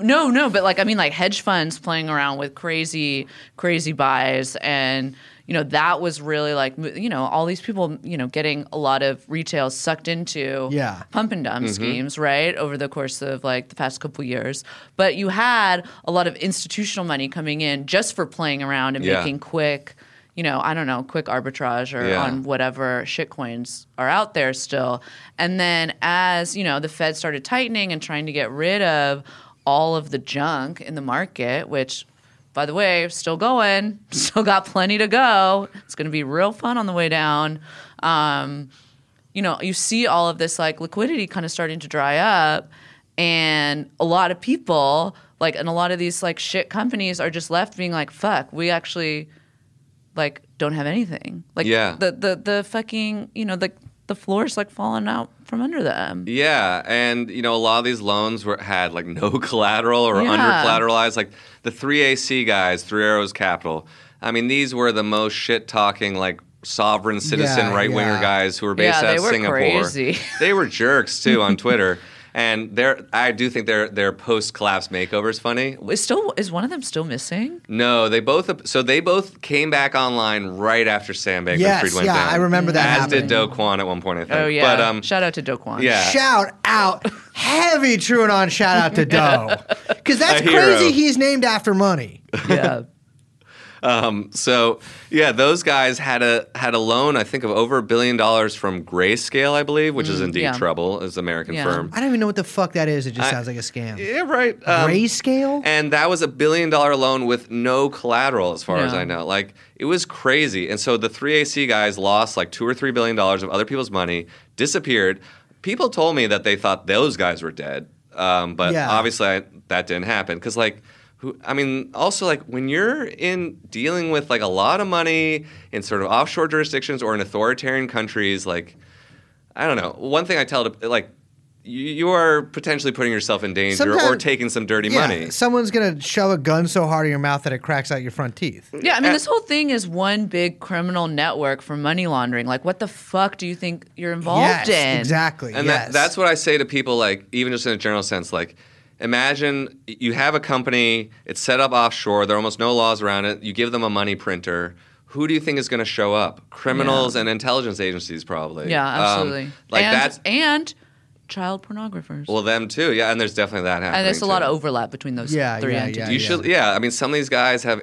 no, no, but, like, I mean, like, hedge funds playing around with crazy, crazy buys and... You know, that was really like, you know, all these people, you know, getting a lot of retail sucked into yeah. pump and dump mm-hmm. schemes, right, over the course of like the past couple years. But you had a lot of institutional money coming in just for playing around and yeah. making quick, you know, I don't know, quick arbitrage or yeah. on whatever shitcoins are out there still. And then as, you know, the Fed started tightening and trying to get rid of all of the junk in the market, which – by the way, still going, still got plenty to go. It's going to be real fun on the way down. Um, you know, you see all of this like liquidity kind of starting to dry up, and a lot of people like, and a lot of these like shit companies are just left being like, "Fuck, we actually like don't have anything." Like yeah. the the the fucking you know the the floor's like falling out from under them. Yeah, and you know a lot of these loans were had like no collateral or yeah. under collateralized like. The three A C guys, Three Arrows Capital, I mean, these were the most shit-talking, like, sovereign citizen yeah, right-winger yeah. guys who were based yeah, out of Singapore. Yeah, they were crazy. They were jerks, too, on Twitter. And they're, I do think their their post-collapse makeover is funny. Is, still, is one of them still missing? No, they both – so they both came back online right after Sam Bankman-Fried yes, went yeah, down. Yes, yeah, I remember that As happening. Did Do Kwon at one point, I think. Oh, yeah. But, um, shout out to Do Kwon. Yeah. Shout out. Heavy chewing on shout out to Do. Because that's crazy he's named after money. Yeah. Um, so yeah, those guys had a had a loan, I think, of over a billion dollars from Grayscale, I believe, which mm, is in deep yeah. trouble, as an American yeah. firm. I don't even know what the fuck that is. It just I, sounds like a scam. Yeah, right. Um, Grayscale? And that was a billion dollar loan with no collateral, as far yeah. as I know. Like, it was crazy. And so the three A C guys lost like two or three billion dollars of other people's money, disappeared. People told me that they thought those guys were dead, um, but yeah. obviously I, that didn't happen. Because like, who, I mean, also like when you're in dealing with like a lot of money in sort of offshore jurisdictions or in authoritarian countries, like, I don't know. One thing I tell to like. You are potentially putting yourself in danger Sometimes, or taking some dirty yeah, money. Someone's going to shove a gun so hard in your mouth that it cracks out your front teeth. Yeah, I mean, this whole thing is one big criminal network for money laundering. Like, what the fuck do you think you're involved yes, in? Exactly, and yes. that, that's what I say to people, like, even just in a general sense, like, imagine you have a company, it's set up offshore, there are almost no laws around it, you give them a money printer. Who do you think is going to show up? Criminals yeah. and intelligence agencies, probably. Yeah, absolutely. Um, like and, that's and... child pornographers. Well, them too, yeah, and there's definitely that happening. And there's a too. lot of overlap between those yeah, three yeah, entities. Yeah, you yeah. should, yeah. I mean, some of these guys have,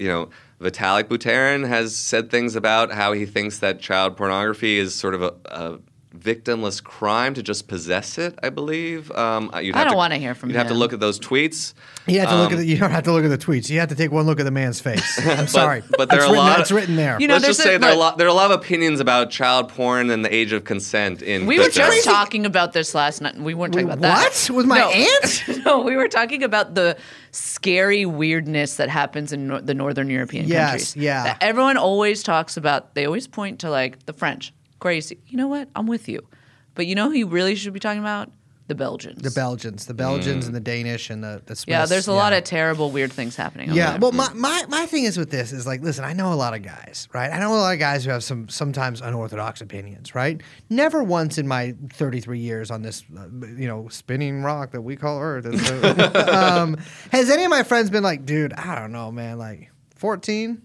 you know, Vitalik Buterin has said things about how he thinks that child pornography is sort of a, a victimless crime to just possess it. I believe. Um, you'd have I don't want to hear from. You'd him. have to look at those tweets. You have to um, look at. The, you don't have to look at the tweets. You have to take one look at the man's face. I'm but, sorry, but there are a written, lot. It's written there. You know, let's just a, say there are a lot. There are a lot of opinions about child porn and the age of consent in. We crypto. were just talking about this last night. We weren't talking about what? that. What with my no. aunt? No, we were talking about the scary weirdness that happens in no- the northern European yes, countries. Yeah, that everyone always talks about. They always point to like the French. Crazy. You know what? I'm with you. But you know who you really should be talking about? The Belgians. The Belgians. The Belgians mm. and the Danish and the, the Swiss. Yeah, there's a yeah. lot of terrible, weird things happening. Yeah, there. well, my, my, my thing is with this is like, listen, I know a lot of guys, right? I know a lot of guys who have some sometimes unorthodox opinions, right? Never once in my thirty-three years on this, uh, you know, spinning rock that we call Earth. um, has any of my friends been like, dude, I don't know, man, like fourteen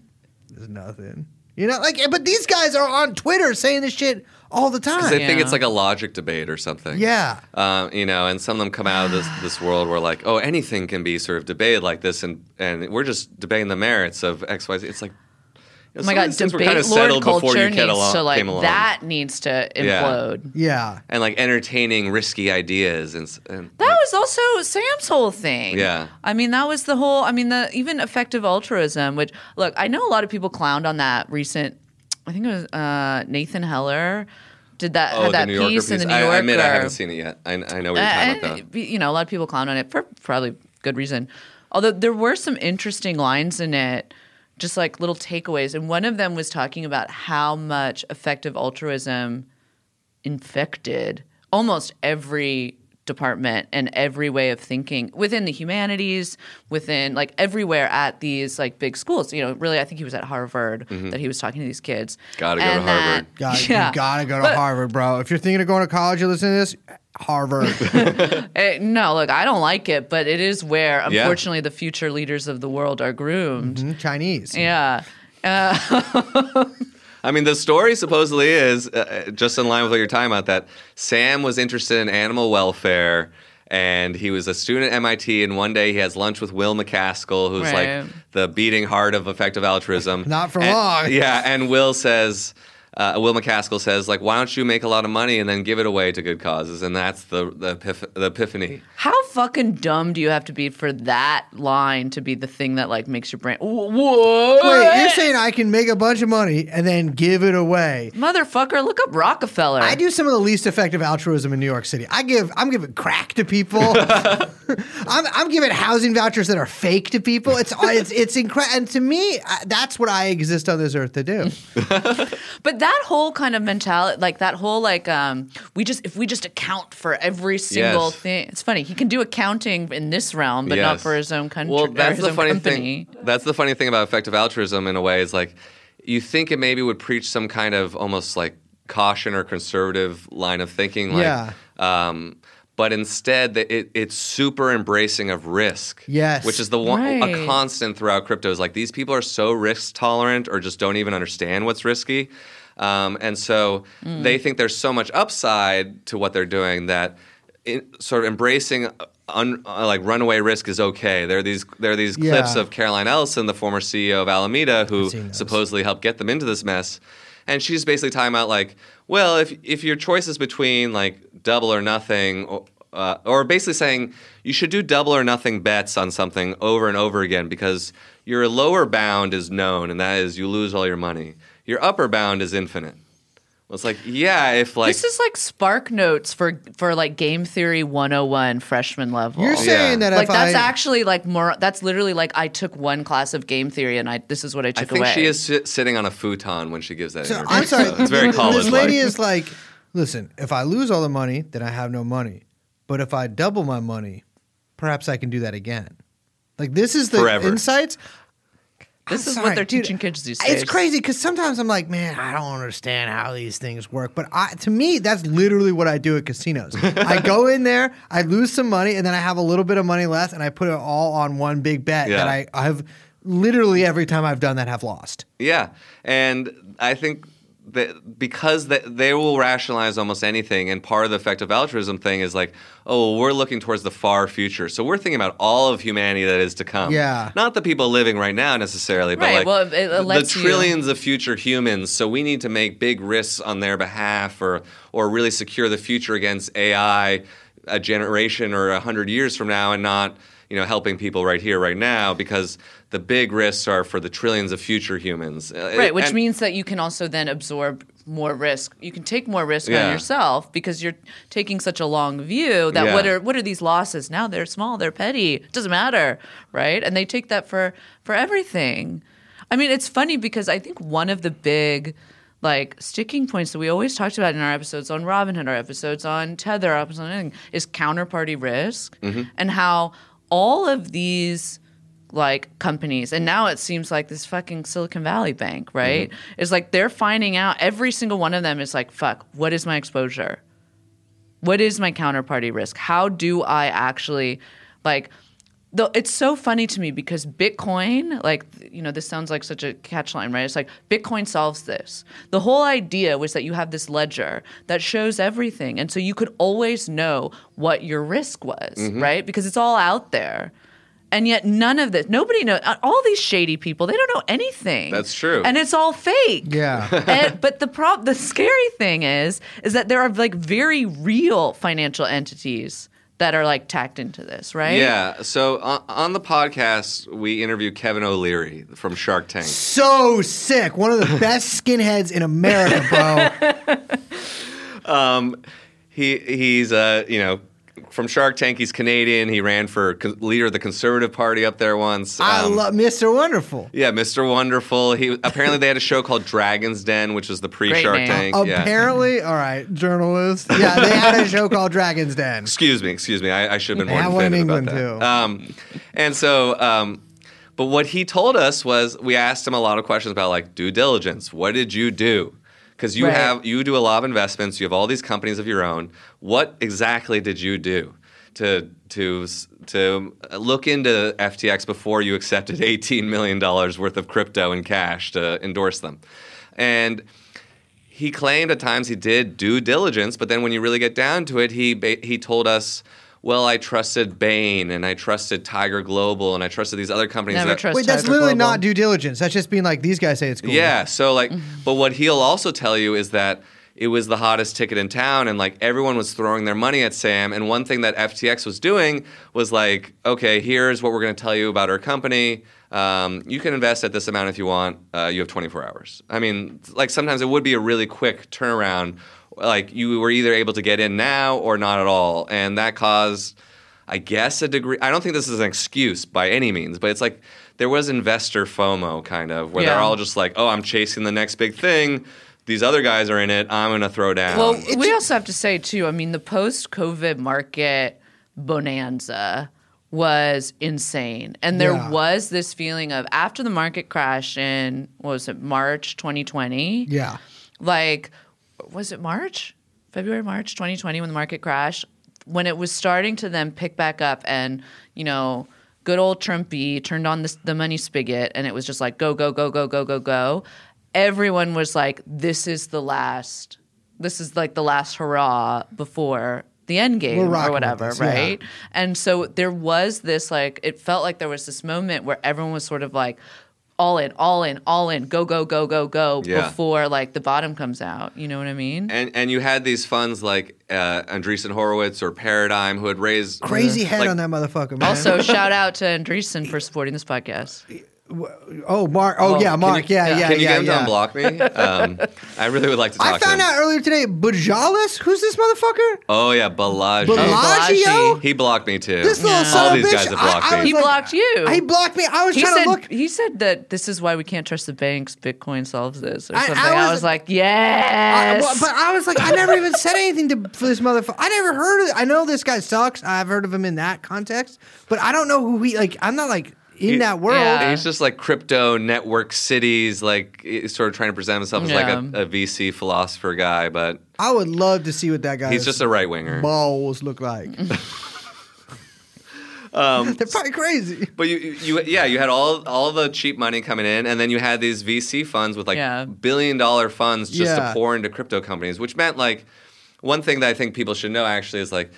is nothing. You know, like, but these guys are on Twitter saying this shit all the time. Because they yeah. think it's like a logic debate or something. Yeah. Um, you know, and some of them come out of this, this world where like, oh, anything can be sort of debated like this, and, and we're just debating the merits of X, Y, Z. It's like, you know, oh my God, debate kind of lord culture needs along, to like, that needs to implode. Yeah. yeah. And like entertaining risky ideas. and, and That like, was also Sam's whole thing. Yeah. I mean, that was the whole, I mean, the even effective altruism, which, look, I know a lot of people clowned on that recent, I think it was uh, Nathan Heller did that, oh, had that piece, piece in the New Yorker. I admit I haven't seen it yet. I, I know what you're uh, talking about that. You know, a lot of people clowned on it for probably good reason. Although there were some interesting lines in it. Just like little takeaways. And one of them was talking about how much effective altruism infected almost every department and every way of thinking within the humanities, within like everywhere at these like big schools. You know, really, I think he was at Harvard mm-hmm. that he was talking to these kids. Gotta and go to Harvard. That, gotta, yeah. You gotta go to but, Harvard, bro. If you're thinking of going to college, you listen to this. Harvard. it, no, look, I don't like it, but it is where, unfortunately, yeah. the future leaders of the world are groomed. Mm-hmm, Chinese. Yeah. Uh, I mean, the story supposedly is, uh, just in line with what you're talking about, that Sam was interested in animal welfare, and he was a student at M I T, and one day he has lunch with Will McCaskill, who's right. like the beating heart of effective altruism. Not for and, long. Yeah, and Will says... Uh, Will McCaskill says, like, why don't you make a lot of money and then give it away to good causes? And that's the the, epif- the epiphany. How fucking dumb do you have to be for that line to be the thing that, like, makes your brain... What? Wait, you're saying I can make a bunch of money and then give it away. Motherfucker, look up Rockefeller. I do some of the least effective altruism in New York City. I give, I'm giving crack to people. I'm, I'm giving housing vouchers that are fake to people. It's, it's, it's incredible. And to me, I, that's what I exist on this earth to do. But that whole kind of mentality, like that whole like um, we just if we just account for every single yes. thing. It's funny, he can do accounting in this realm, but yes. not for his own country. Well, that's the funny company. thing. That's the funny thing about effective altruism in a way is like you think it maybe would preach some kind of almost like caution or conservative line of thinking, like. Yeah. Um, But instead, it, it's super embracing of risk, yes, which is the one right. a constant throughout crypto. Is like these people are so risk tolerant, or just don't even understand what's risky, um, and so mm. they think there's so much upside to what they're doing that in, sort of embracing un, uh, like runaway risk is okay. There are these there are these yeah. clips of Caroline Ellison, the former C E O of Alameda, who supposedly helped get them into this mess, and she's basically talking about like, well, if if your choice is between like double or nothing, or, uh, or basically saying you should do double or nothing bets on something over and over again because your lower bound is known, and that is you lose all your money. Your upper bound is infinite. Well, it's like, yeah, if like... This is like Spark Notes for, for like Game Theory one oh one freshman level. You're saying yeah. that like if that's I... actually like more... That's literally like I took one class of Game Theory and I this is what I took away. I think away. she is sitting on a futon when she gives that so, interview. I'm sorry. So it's very college-like. This lady is like, listen, if I lose all the money, then I have no money. But if I double my money, perhaps I can do that again. Like this is the Forever. insights... This I'm is sorry, what they're teaching dude, kids these days. It's crazy because sometimes I'm like, man, I don't understand how these things work. But I, to me, that's literally what I do at casinos. I go in there, I lose some money, and then I have a little bit of money left, and I put it all on one big bet yeah. that I, I've literally every time I've done that have lost. Yeah, and I think that because that they will rationalize almost anything, and part of the effective altruism thing is like, oh, well, we're looking towards the far future. So we're thinking about all of humanity that is to come. Yeah. Not the people living right now necessarily, but right. like well, it, it the trillions you. of future humans. So we need to make big risks on their behalf or or really secure the future against A I a generation or one hundred years from now and not you know, helping people right here, right now because the big risks are for the trillions of future humans. Right, which and, means that you can also then absorb more risk. You can take more risk yeah. on yourself because you're taking such a long view that yeah. what are what are these losses? Now they're small, they're petty. It doesn't matter, right? And they take that for, for everything. I mean, it's funny because I think one of the big like sticking points that we always talked about in our episodes on Robinhood, our episodes on Tether, our episodes on anything, is counterparty risk mm-hmm. and how all of these like companies, and now it seems like this fucking Silicon Valley Bank, right? Mm-hmm. It's like they're finding out, every single one of them is like, fuck, what is my exposure? What is my counterparty risk? How do I actually, like, the, it's so funny to me because Bitcoin, like, you know, this sounds like such a catchline, right? It's like Bitcoin solves this. The whole idea was that you have this ledger that shows everything. And so you could always know what your risk was, mm-hmm. right? Because it's all out there. And yet none of this, nobody knows, all these shady people, they don't know anything. That's true. And it's all fake. Yeah. and, but the prob- the scary thing is, is that there are like very real financial entities that are like tacked into this, right? Yeah. So on, on the podcast, we interviewed Kevin O'Leary from Shark Tank. So sick. One of the best skinheads in America, bro. um, he He's, uh, you know, from Shark Tank, he's Canadian. He ran for co- leader of the Conservative Party up there once. Um, I love Mister Wonderful. Yeah, Mister Wonderful. He apparently they had a show called Dragon's Den, which was the pre-Shark Tank. Uh, yeah. Apparently, all right, journalists. Yeah, they had a show called Dragon's Den. Excuse me, excuse me. I, I should have been more definitive about that. Too. Um, and so, um, but what he told us was, we asked him a lot of questions about like due diligence. What did you do? Because you right. have you do a lot of investments, you have all these companies of your own. What exactly did you do to to to look into F T X before you accepted eighteen million dollars worth of crypto and cash to endorse them? And he claimed at times he did due diligence, but then when you really get down to it, he he told us, well, I trusted Bain and I trusted Tiger Global and I trusted these other companies. Never that, trust Wait, that's Tiger literally Global. Not due diligence. That's just being like, these guys say it's cool. Yeah, so like, but what he'll also tell you is that it was the hottest ticket in town and like everyone was throwing their money at Sam. And one thing that F T X was doing was like, okay, here's what we're going to tell you about our company. Um, you can invest at this amount if you want. Uh, you have twenty-four hours. I mean, like sometimes it would be a really quick turnaround. Like you were either able to get in now or not at all. And that caused, I guess, a degree. I don't think this is an excuse by any means, but it's like there was investor FOMO kind of where yeah. they're all just like, oh, I'm chasing the next big thing. These other guys are in it. I'm going to throw down. Well, it's- we also have to say, too, I mean, the post-COVID market bonanza was insane. And there yeah. was this feeling of after the market crash in, what was it, March twenty twenty? Yeah. Like... Was it March? February, March twenty twenty when the market crashed? When it was starting to then pick back up and, you know, good old Trumpy turned on the, the money spigot and it was just like, go, go, go, go, go, go, go. Everyone was like, this is the last, this is like the last hurrah before the end game or whatever, this, right? Yeah. And so there was this like, it felt like there was this moment where everyone was sort of like, all in, all in, all in, go, go, go, go, go, yeah. before like the bottom comes out. You know what I mean? And and you had these funds like uh, Andreessen Horowitz or Paradigm who had raised crazy uh, head like, on that motherfucker, man. Also, shout out to Andreessen for supporting this podcast. Oh, Mark. Oh, well, yeah, Mark. You, yeah, yeah, yeah. Can you yeah, get him yeah. to unblock me? Um, I really would like to talk to him. I found out earlier today, Bujalis? Who's this motherfucker? Oh, yeah, Bellagio. Bellagio? He blocked me, too. This little yeah. son All of these bitch, guys have blocked I, I me. He like, blocked you. He blocked me. I was he trying said, to look. He said that this is why we can't trust the banks. Bitcoin solves this or something. I, I, was, I was like, yes. I, but I was like, I never even said anything to for this motherfucker. I never heard of it. I know this guy sucks. I've heard of him in that context. But I don't know who he, like, I'm not like. In he, that world, yeah. he's just like crypto network cities, like sort of trying to present himself yeah. as like a, a V C philosopher guy. But I would love to see what that guy. He's just a right winger. Balls look like. um, They're probably crazy. But you, you, yeah, you had all all the cheap money coming in, and then you had these V C funds with like yeah. billion dollar funds just yeah. to pour into crypto companies, which meant like one thing that I think people should know actually is like.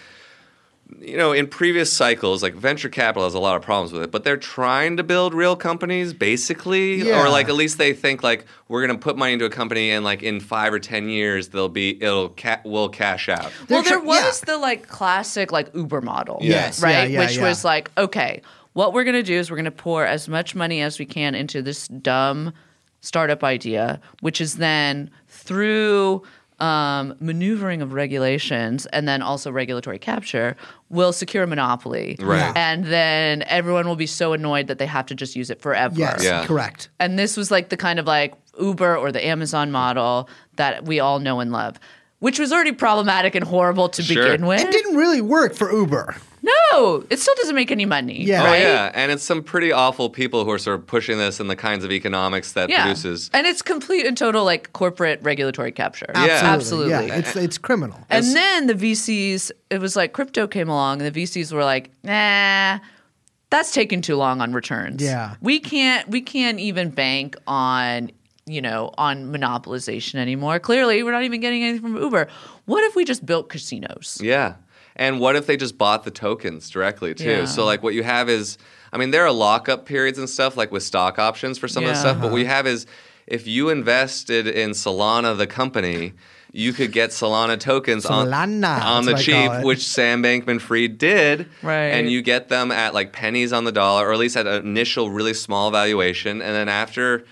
You know, in previous cycles, like venture capital has a lot of problems with it, but they're trying to build real companies, basically, yeah. or like at least they think like we're going to put money into a company, and like in five or ten years, they'll be it'll ca- will cash out. Well, there was yeah. the like classic like Uber model, yes, right, yeah, yeah, which yeah. was like, okay, what we're going to do is we're going to pour as much money as we can into this dumb startup idea, which is then through. Um, maneuvering of regulations and then also regulatory capture will secure a monopoly. Right. And then everyone will be so annoyed that they have to just use it forever. Yes, yeah. correct. And this was like the kind of like Uber or the Amazon model that we all know and love, which was already problematic and horrible to sure. begin with. It didn't really work for Uber. No, it still doesn't make any money. Yeah. Right? Oh, yeah. And it's some pretty awful people who are sort of pushing this and the kinds of economics that yeah. produces. And it's complete and total like corporate regulatory capture. Yeah. Absolutely. Absolutely. Yeah. It's it's criminal. And it's, then the V Cs, it was like crypto came along and the V Cs were like, nah, that's taking too long on returns. Yeah. We can't we can't even bank on you know, on monopolization anymore. Clearly, we're not even getting anything from Uber. What if we just built casinos? Yeah. And what if they just bought the tokens directly, too? Yeah. So, like, what you have is, I mean, there are lockup periods and stuff, like with stock options for some yeah. of the stuff. But what you have is, if you invested in Solana, the company, you could get Solana tokens Solana, on, on the cheap, which Sam Bankman-Fried did. Right. And you get them at, like, pennies on the dollar, or at least at an initial really small valuation. And then after...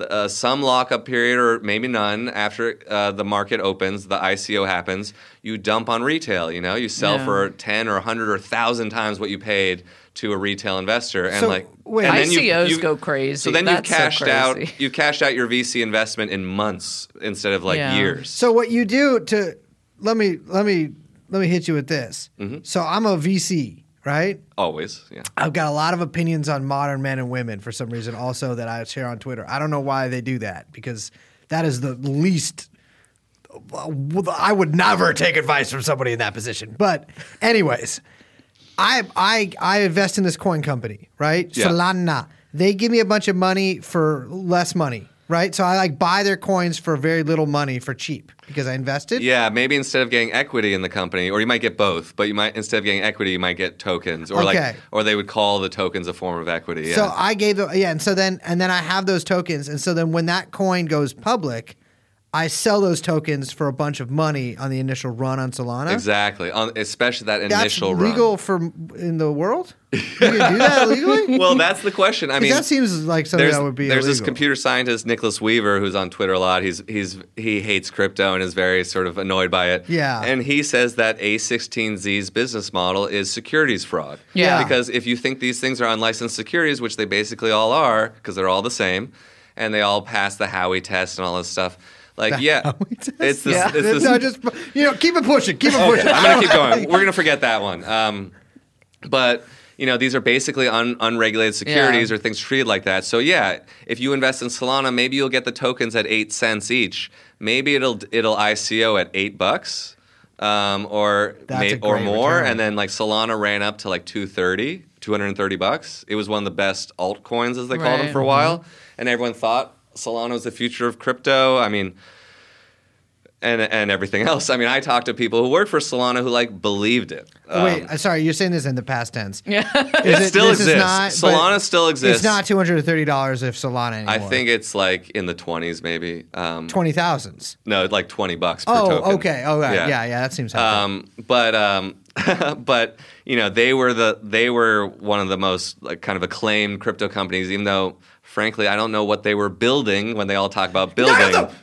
Uh, some lockup period or maybe none after uh, the market opens, the I C O happens, you dump on retail, you know? You sell yeah. for ten or one hundred or one thousand times what you paid to a retail investor. And so, like, wait, and then I C Os you, you, go crazy. So then That's you've cashed so out you cashed out your V C investment in months instead of like yeah. years. So what you do to let me let me let me hit you with this. Mm-hmm. So I'm a V C. Right? Always, yeah. I've got a lot of opinions on modern men and women for some reason also that I share on Twitter. I don't know why they do that because that is the least – I would never take advice from somebody in that position. But anyways, I I I invest in this coin company, right? Yeah. Solana. They give me a bunch of money for less money. Right? So I like buy their coins for very little money for cheap because I invested. Yeah, maybe instead of getting equity in the company, or you might get both, but you might instead of getting equity, you might get tokens. Or okay. like or they would call the tokens a form of equity. Yeah. So I gave them yeah, and so then and then I have those tokens. And so then when that coin goes public, I sell those tokens for a bunch of money on the initial run on Solana. Exactly, on, especially that initial run. That's legal run. for in the world? You can do that legally? Well, that's the question. I mean, that seems like something that would be there's illegal. There's this computer scientist, Nicholas Weaver, who's on Twitter a lot. He's he's he hates crypto and is very sort of annoyed by it. Yeah. And he says that A sixteen Z's business model is securities fraud. Yeah. Because if you think these things are unlicensed securities, which they basically all are, because they're all the same, and they all pass the Howey test and all this stuff. Like, the yeah, it's this. Yeah. It's this. No, just, you know, keep it pushing, keep it okay, pushing. I'm going to keep going. We're going to forget that one. Um, but, you know, these are basically un- unregulated securities yeah. or things treated like that. So, yeah, if you invest in Solana, maybe you'll get the tokens at eight cents each. Maybe it'll it'll I C O at eight bucks um, or may, or more. Return. And then, like, Solana ran up to, like, two hundred thirty bucks. It was one of the best altcoins, as they right. called them for a while. Mm-hmm. And everyone thought Solana is the future of crypto. I mean, and and everything else. I mean, I talked to people who worked for Solana who like believed it. Um, Wait, sorry, you're saying this in the past tense. Yeah, it, it still exists. Not, Solana still exists. It's not two hundred and thirty dollars if Solana anymore. I think it's like in the twenties, maybe um, twenty thousands. No, like twenty bucks per oh, token. Oh, okay, oh, right. yeah. yeah, yeah, that seems helpful. Um, but um, but you know, they were the they were one of the most like kind of acclaimed crypto companies, even though. Frankly, I don't know what they were building when they all talk about building. None of them!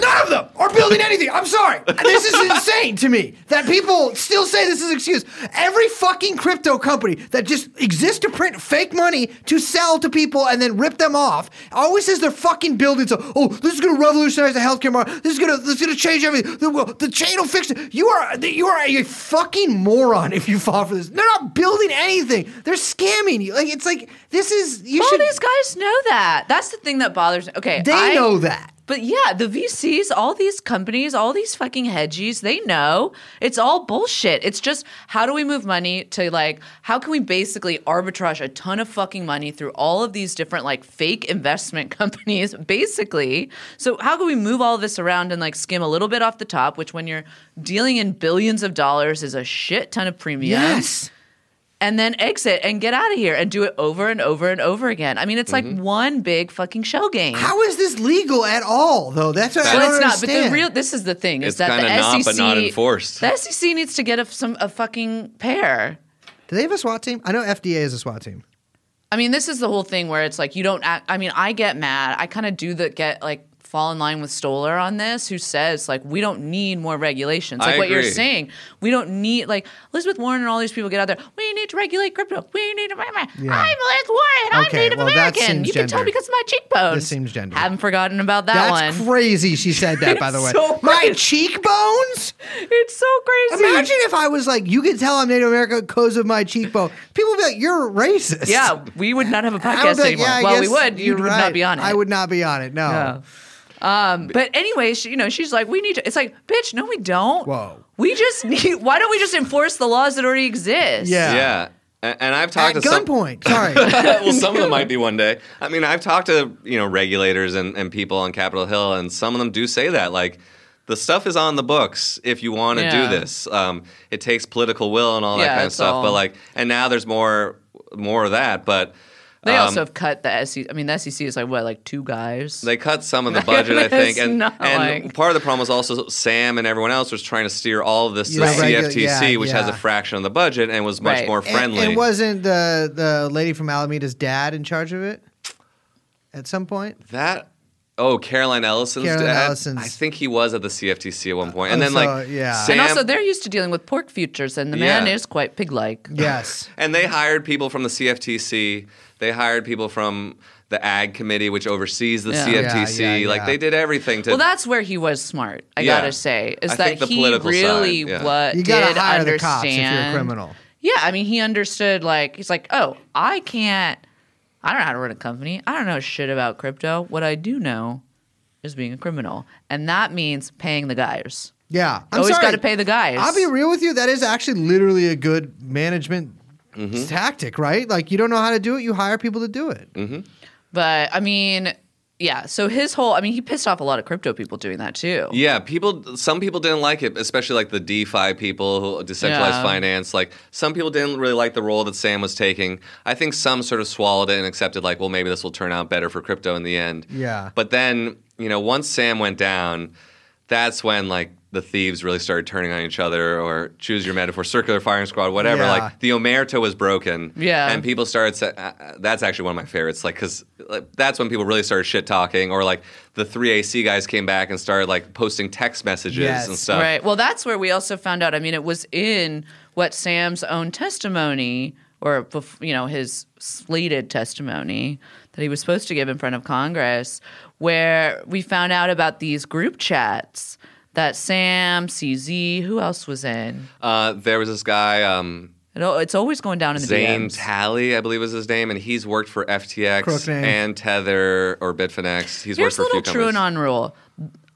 None of them are building anything! I'm sorry! This is insane to me that people still say this is an excuse. Every fucking crypto company that just exists to print fake money to sell to people and then rip them off always says they're fucking building so oh, this is gonna revolutionize the healthcare market. This is gonna this is gonna change everything. The, the chain will fix it. You are you are a fucking moron if you fall for this. They're not building anything. They're scamming you. Like it's like this is you all should all these guys know that. That's the thing that bothers me. Okay. They I, know that. But yeah, the V Cs, all these companies, all these fucking hedgies, they know it's all bullshit. It's just how do we move money to like how can we basically arbitrage a ton of fucking money through all of these different like fake investment companies basically. So how can we move all this around and like skim a little bit off the top, which when you're dealing in billions of dollars is a shit ton of premium. Yes. And then exit and get out of here and do it over and over and over again. I mean, it's mm-hmm. like one big fucking shell game. How is this legal at all, though? That's what well, I don't it's not, understand. But the real, this is the thing, is it's that the S E C not, but not enforced. The S E C needs to get a, some, a fucking pair. Do they have a SWAT team? I know F D A is a SWAT team. I mean, this is the whole thing where it's like you don't act, I mean, I get mad. I kind of do the get like. Fall in line with Stoller on this, who says, like, we don't need more regulations. Like I what agree. You're saying. We don't need, like, Elizabeth Warren and all these people get out there, we need to regulate crypto. We need to, yeah. I'm Elizabeth Warren. Okay, I'm Native well, American. You gendered. Can tell because of my cheekbones. This seems gendered. Haven't forgotten about that That's one. That's crazy she said that, by the way. So my cheekbones? It's so crazy. Imagine if I was like, you can tell I'm Native American because of my cheekbone. People would be like, you're racist. Yeah, we would not have a podcast like, anymore. Yeah, well, we would. You would right. not be on it. I would not be on it, no. no. Um, but anyway, she, you know, she's like, we need to, it's like, bitch, no, we don't. Whoa. We just need, why don't we just enforce the laws that already exist? Yeah. Yeah. And, and I've talked At to gunpoint. Some. Sorry. Well, some of them might be one day. I mean, I've talked to, you know, regulators and, and people on Capitol Hill, and some of them do say that, like, the stuff is on the books if you want to yeah. do this. Um, it takes political will and all yeah, that kind of stuff. All. But like, and now there's more, more of that, but. They also um, have cut the S E C. I mean, the S E C is like, what, like two guys? They cut some of the budget, I think. And, and like... part of the problem was also Sam and everyone else was trying to steer all of this to right. the C F T C, yeah, which yeah. has a fraction of the budget and was much right. more friendly. And, and wasn't the, the lady from Alameda's dad in charge of it at some point? That... Oh, Caroline Ellison's Caroline dad. Ellison's. I think he was at the C F T C at one point. And oh, then, like, so, yeah. Sam, and also, they're used to dealing with pork futures, and the yeah. man is quite pig like. Yes. And they hired people from the C F T C. They hired people from the Ag Committee, which oversees the yeah. C F T C. Yeah, yeah, yeah. Like, they did everything to. Well, that's where he was smart, I yeah. gotta say, is I that he really side, yeah. what you gotta did hire understand. The cops if you're a criminal. Yeah, I mean, he understood, like, he's like, oh, I can't. I don't know how to run a company. I don't know shit about crypto. What I do know is being a criminal. And that means paying the guys. Yeah. I'm Always got to pay the guys. I'll be real with you. That is actually literally a good management mm-hmm. tactic, right? Like, you don't know how to do it. You hire people to do it. Mm-hmm. But, I mean, yeah. So his whole – I mean, he pissed off a lot of crypto people doing that too. Yeah. People – some people didn't like it, especially like the DeFi people who decentralized yeah. finance. Like some people didn't really like the role that Sam was taking. I think some sort of swallowed it and accepted like, well, maybe this will turn out better for crypto in the end. Yeah. But then, you know, once Sam went down, that's when like the thieves really started turning on each other or choose your metaphor, circular firing squad, whatever. Yeah. Like the omerta was broken. Yeah. And people started sa- – that's actually one of my favorites like because like, that's when people really started shit-talking or like the three A C guys came back and started like posting text messages yes. and stuff. Right. Well, that's where we also found out. I mean, it was in what Sam's own testimony or, you know, his slated testimony that he was supposed to give in front of Congress where we found out about these group chats – that Sam, C Z, who else was in? Uh, there was this guy. Um, it, it's always going down in the Zane D Ms. Zane Talley, I believe was his name, and he's worked for F T X and Tether or Bitfinex. He's Here's worked for a few companies. Here's a little true and on rule.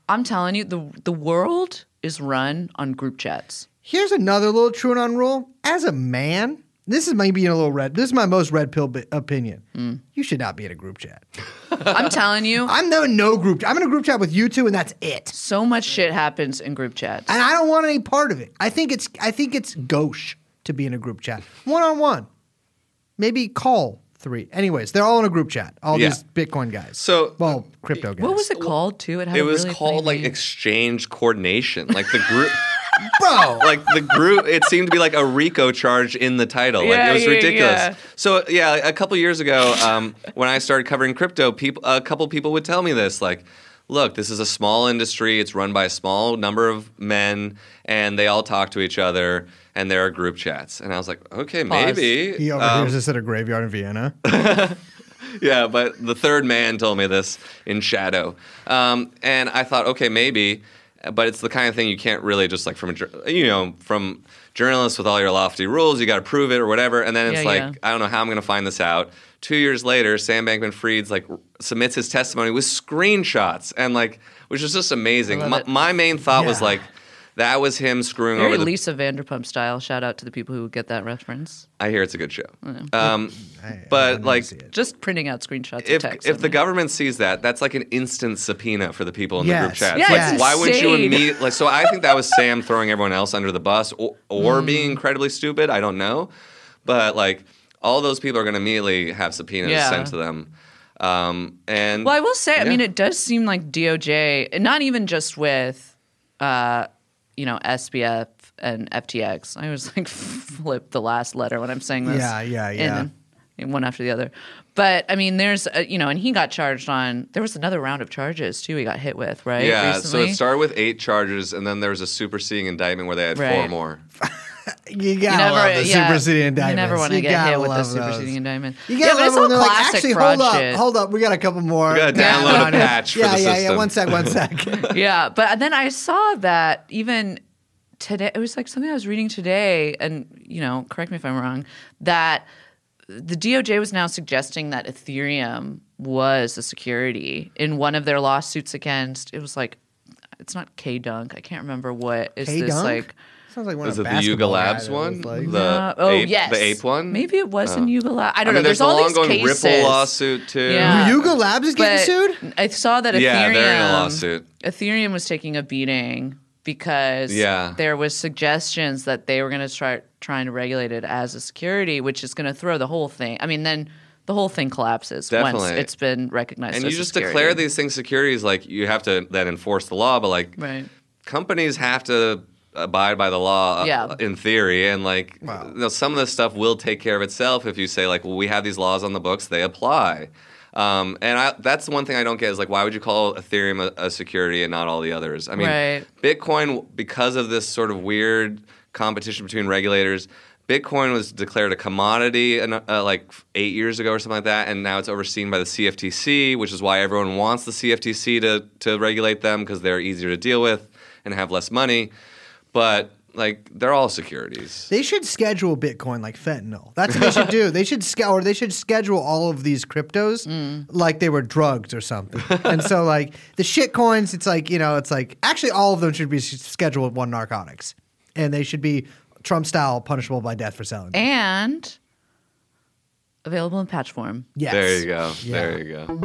I'm telling you, the the world is run on group chats. Here's another little true and on rule. As a man, This is maybe a little red. This is my most red pill bi- opinion. Mm. You should not be in a group chat. I'm telling you. I'm no, no group chat. I'm in a group chat with you two, and that's it. So much shit happens in group chats. And I don't want any part of it. I think it's I think it's gauche to be in a group chat. One-on-one. Maybe call three. Anyways, they're all in a group chat. All yeah. these Bitcoin guys. So, well, crypto guys. What was it called, too? It, had it was really called, like, name. Exchange Coordination. Like, the group... Bro, like the group, it seemed to be like a RICO charge in the title. Like yeah, it was yeah, ridiculous. Yeah. So yeah, a couple years ago, um, when I started covering crypto, people, a couple people would tell me this, like, look, this is a small industry. It's run by a small number of men, and they all talk to each other, and there are group chats. And I was like, okay, Pause. maybe. He overhears um, this at a graveyard in Vienna. Yeah, but the third man told me this in shadow, um, and I thought, okay, maybe. But it's the kind of thing you can't really just like from a, you know, from journalists with all your lofty rules, you got to prove it or whatever. And then it's yeah, like, yeah. I don't know how I'm going to find this out. Two years later, Sam Bankman-Fried's like submits his testimony with screenshots and like, which is just amazing. My, my main thought yeah. was like, that was him screwing Very over the Lisa Vanderpump style. Shout out to the people who get that reference. I hear it's a good show. Um, I, but I like just printing out screenshots. If, of text, if the mean. government sees that, that's like an instant subpoena for the people in yes. the group chat. Yes. Like, yes. Why wouldn't you immediately? Like, so I think that was Sam throwing everyone else under the bus or, or mm. being incredibly stupid. I don't know, but like all those people are going to immediately have subpoenas yeah. sent to them. Um, and well, I will say, yeah. I mean, it does seem like D O J, not even just with. Uh, you know, S B F and F T X. I always, like, flip the last letter when I'm saying this. Yeah, yeah, yeah. And, and one after the other. But, I mean, there's, a, you know, and he got charged on, there was another round of charges, too, he got hit with, right? Yeah, recently? So it started with eight charges, and then there was a superseding indictment where they had right. four more. You gotta you never, love the yeah, superseding indictment. You never want to get hit with the superseding indictment. You gotta yeah, love when they're like, actually, hold up, shit. hold up, we got a couple more. We gotta download yeah. a patch yeah, for the yeah, system. Yeah, yeah, one sec, one sec. yeah, but then I saw that even today, it was like something I was reading today, and, you know, correct me if I'm wrong, that the D O J was now suggesting that Ethereum was a security in one of their lawsuits against, it was like, it's not K-Dunk, I can't remember what. Is K-Dunk? This like... Sounds like one is of it the Yuga Labs one? Like, the uh, oh, ape, yes. The ape one? Maybe it was oh. in Yuga Labs. I don't I mean, know. There's, there's all these cases. There's an ongoing Ripple lawsuit, too. Yeah. Yuga Labs is but getting sued? I saw that Ethereum... Yeah, they're in a lawsuit. Ethereum was taking a beating because yeah. there was suggestions that they were going to start trying to regulate it as a security, which is going to throw the whole thing. I mean, then... The whole thing collapses Definitely. once it's been recognized and as you just security. Declare these things securities, like you have to then enforce the law, but like right. companies have to abide by the law yeah. in theory, and like wow. you know, some of this stuff will take care of itself if you say like, well, we have these laws on the books, they apply. Um, and I, that's the one thing I don't get is like, why would you call Ethereum a, a security and not all the others? I mean, right. Bitcoin, because of this sort of weird competition between regulators, Bitcoin was declared a commodity uh, like eight years ago or something like that, and now it's overseen by the C F T C, which is why everyone wants the C F T C to to regulate them because they're easier to deal with and have less money. But like they're all securities. They should schedule Bitcoin like fentanyl. That's what they should do. They should ske- or they should schedule all of these cryptos mm. like they were drugs or something. And so like the shit coins, it's like you know, it's like actually all of them should be scheduled with one narcotics, and they should be. Trump style, punishable by death for selling. And available in patch form. Yes. There you go. Yeah. There you go.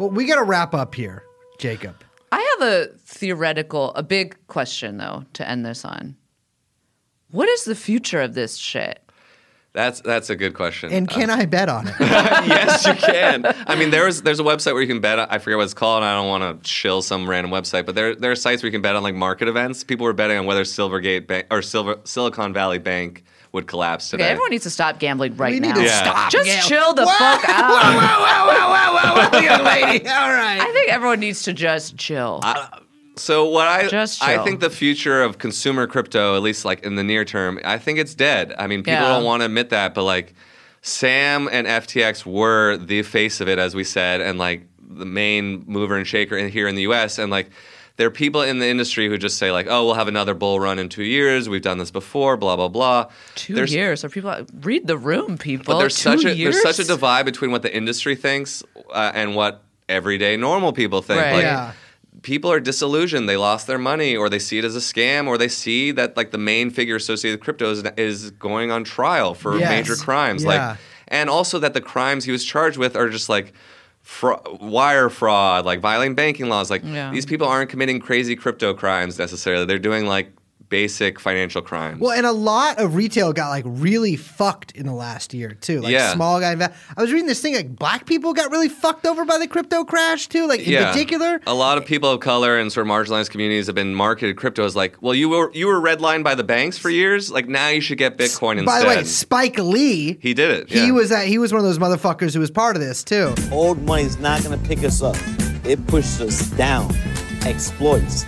Well, we got to wrap up here, Jacob. I have a theoretical, a big question, though, to end this on. What is the future of this shit? That's that's a good question. And can um, I bet on it? Yes, you can. I mean, there's there's a website where you can bet. I forget what it's called. And I don't want to shill some random website, but there there are sites where you can bet on like market events. People were betting on whether Silvergate Bank or Silver Silicon Valley Bank would collapse today. Okay, everyone needs to stop gambling right we now. We need to yeah. stop. Just yeah. chill the whoa, fuck out. Whoa, whoa, whoa, whoa, whoa, whoa, young lady. All right. I think everyone needs to just chill. I, So what I Just I think the future of consumer crypto, at least like in the near term, I think it's dead. I mean, people yeah. don't want to admit that, but like Sam and F T X were the face of it, as we said, and like the main mover and shaker in, here in the U S. And like there are people in the industry who just say like, oh, we'll have another bull run in two years. We've done this before, blah, blah, blah. Two there's, years. Are people read the room, people. But there's, such a, there's such a divide between what the industry thinks uh, and what everyday normal people think. Right. Like, yeah. People are disillusioned. They lost their money, or they see it as a scam, or they see that like the main figure associated with crypto is, is going on trial for yes. major crimes. Yeah. Like, and also that the crimes he was charged with are just like fra- wire fraud, like violating banking laws. Like yeah. these people aren't committing crazy crypto crimes necessarily. They're doing like basic financial crimes. Well, and a lot of retail got like really fucked in the last year too. Like yeah. small guy. Inv- I was reading this thing like black people got really fucked over by the crypto crash too. Like in yeah. particular, a lot of people of color and sort of marginalized communities have been marketed crypto as like, well, you were you were redlined by the banks for years. Like now you should get Bitcoin instead. By the way, Spike Lee, he did it. Yeah. He was that. He was one of those motherfuckers who was part of this too. Old money's not going to pick us up. It pushes us down. Exploits,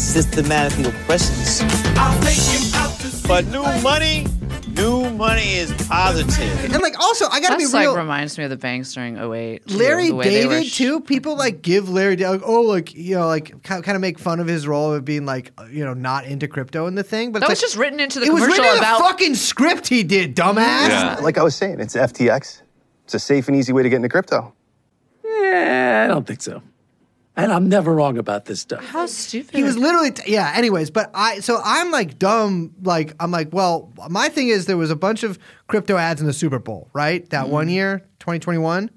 systematic oppressions. I'll take him out to but new money, new money is positive. And like, also, I gotta That's be real. That's like reminds me of the banks during oh eight. Larry too, David sh- too. People like give Larry David, like, oh, like you know, like kind of make fun of his role of being like, you know, not into crypto and the thing. But that was like, just written into the it commercial was written about in the fucking script he did, dumbass. Yeah. Like I was saying, it's F T X. It's a safe and easy way to get into crypto. Yeah, I don't think so. And I'm never wrong about this stuff. How stupid. He was literally, t- yeah, anyways, but I, so I'm like dumb, like, I'm like, well, my thing is there was a bunch of crypto ads in the Super Bowl, right? That mm. one year, twenty twenty-one.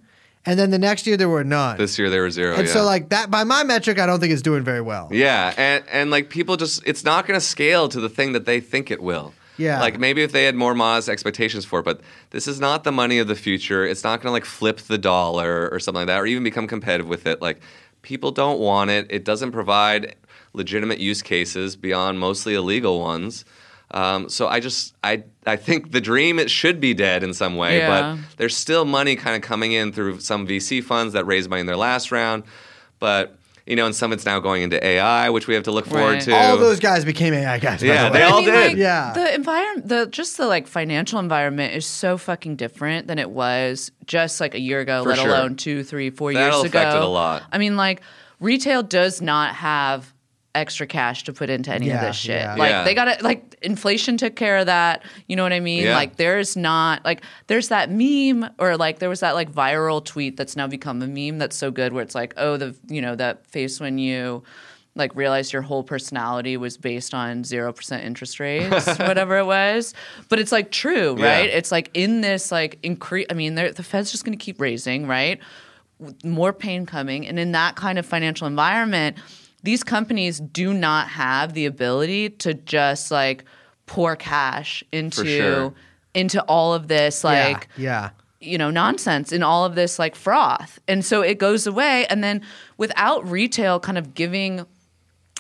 And then the next year there were none. This year there were zero, And yeah. so like that, by my metric, I don't think it's doing very well. Yeah, and, and like people just, it's not going to scale to the thing that they think it will. Yeah. Like maybe if they had more modest expectations for it, but this is not the money of the future. It's not going to like flip the dollar or something like that, or even become competitive with it. Like people don't want it. It doesn't provide legitimate use cases beyond mostly illegal ones. Um, so I just I I think the dream, it should be dead in some way, yeah. but there's still money kind of coming in through some V C funds that raised money in their last round, but. You know, and some of it's now going into A I, which we have to look forward right. to. All those guys became A I guys. Yeah, the they all I mean, did. Like, yeah. The environment, the just the like financial environment is so fucking different than it was just like a year ago, For let sure. alone two, three, four That'll years ago. That affected a lot. I mean, like retail does not have extra cash to put into any yeah, of this shit. Yeah. Like yeah. they got to like inflation took care of that. You know what I mean? Yeah. Like there's not like there's that meme or like there was that like viral tweet that's now become a meme that's so good where it's like, oh, the you know that face when you like realize your whole personality was based on zero percent interest rates, whatever it was. But it's like true, right? Yeah. It's like in this like increase. I mean, the Fed's just going to keep raising, right? More pain coming. And in that kind of financial environment, these companies do not have the ability to just like pour cash into sure. into all of this like yeah, yeah. you know nonsense in all of this like froth. And so it goes away, and then without retail kind of giving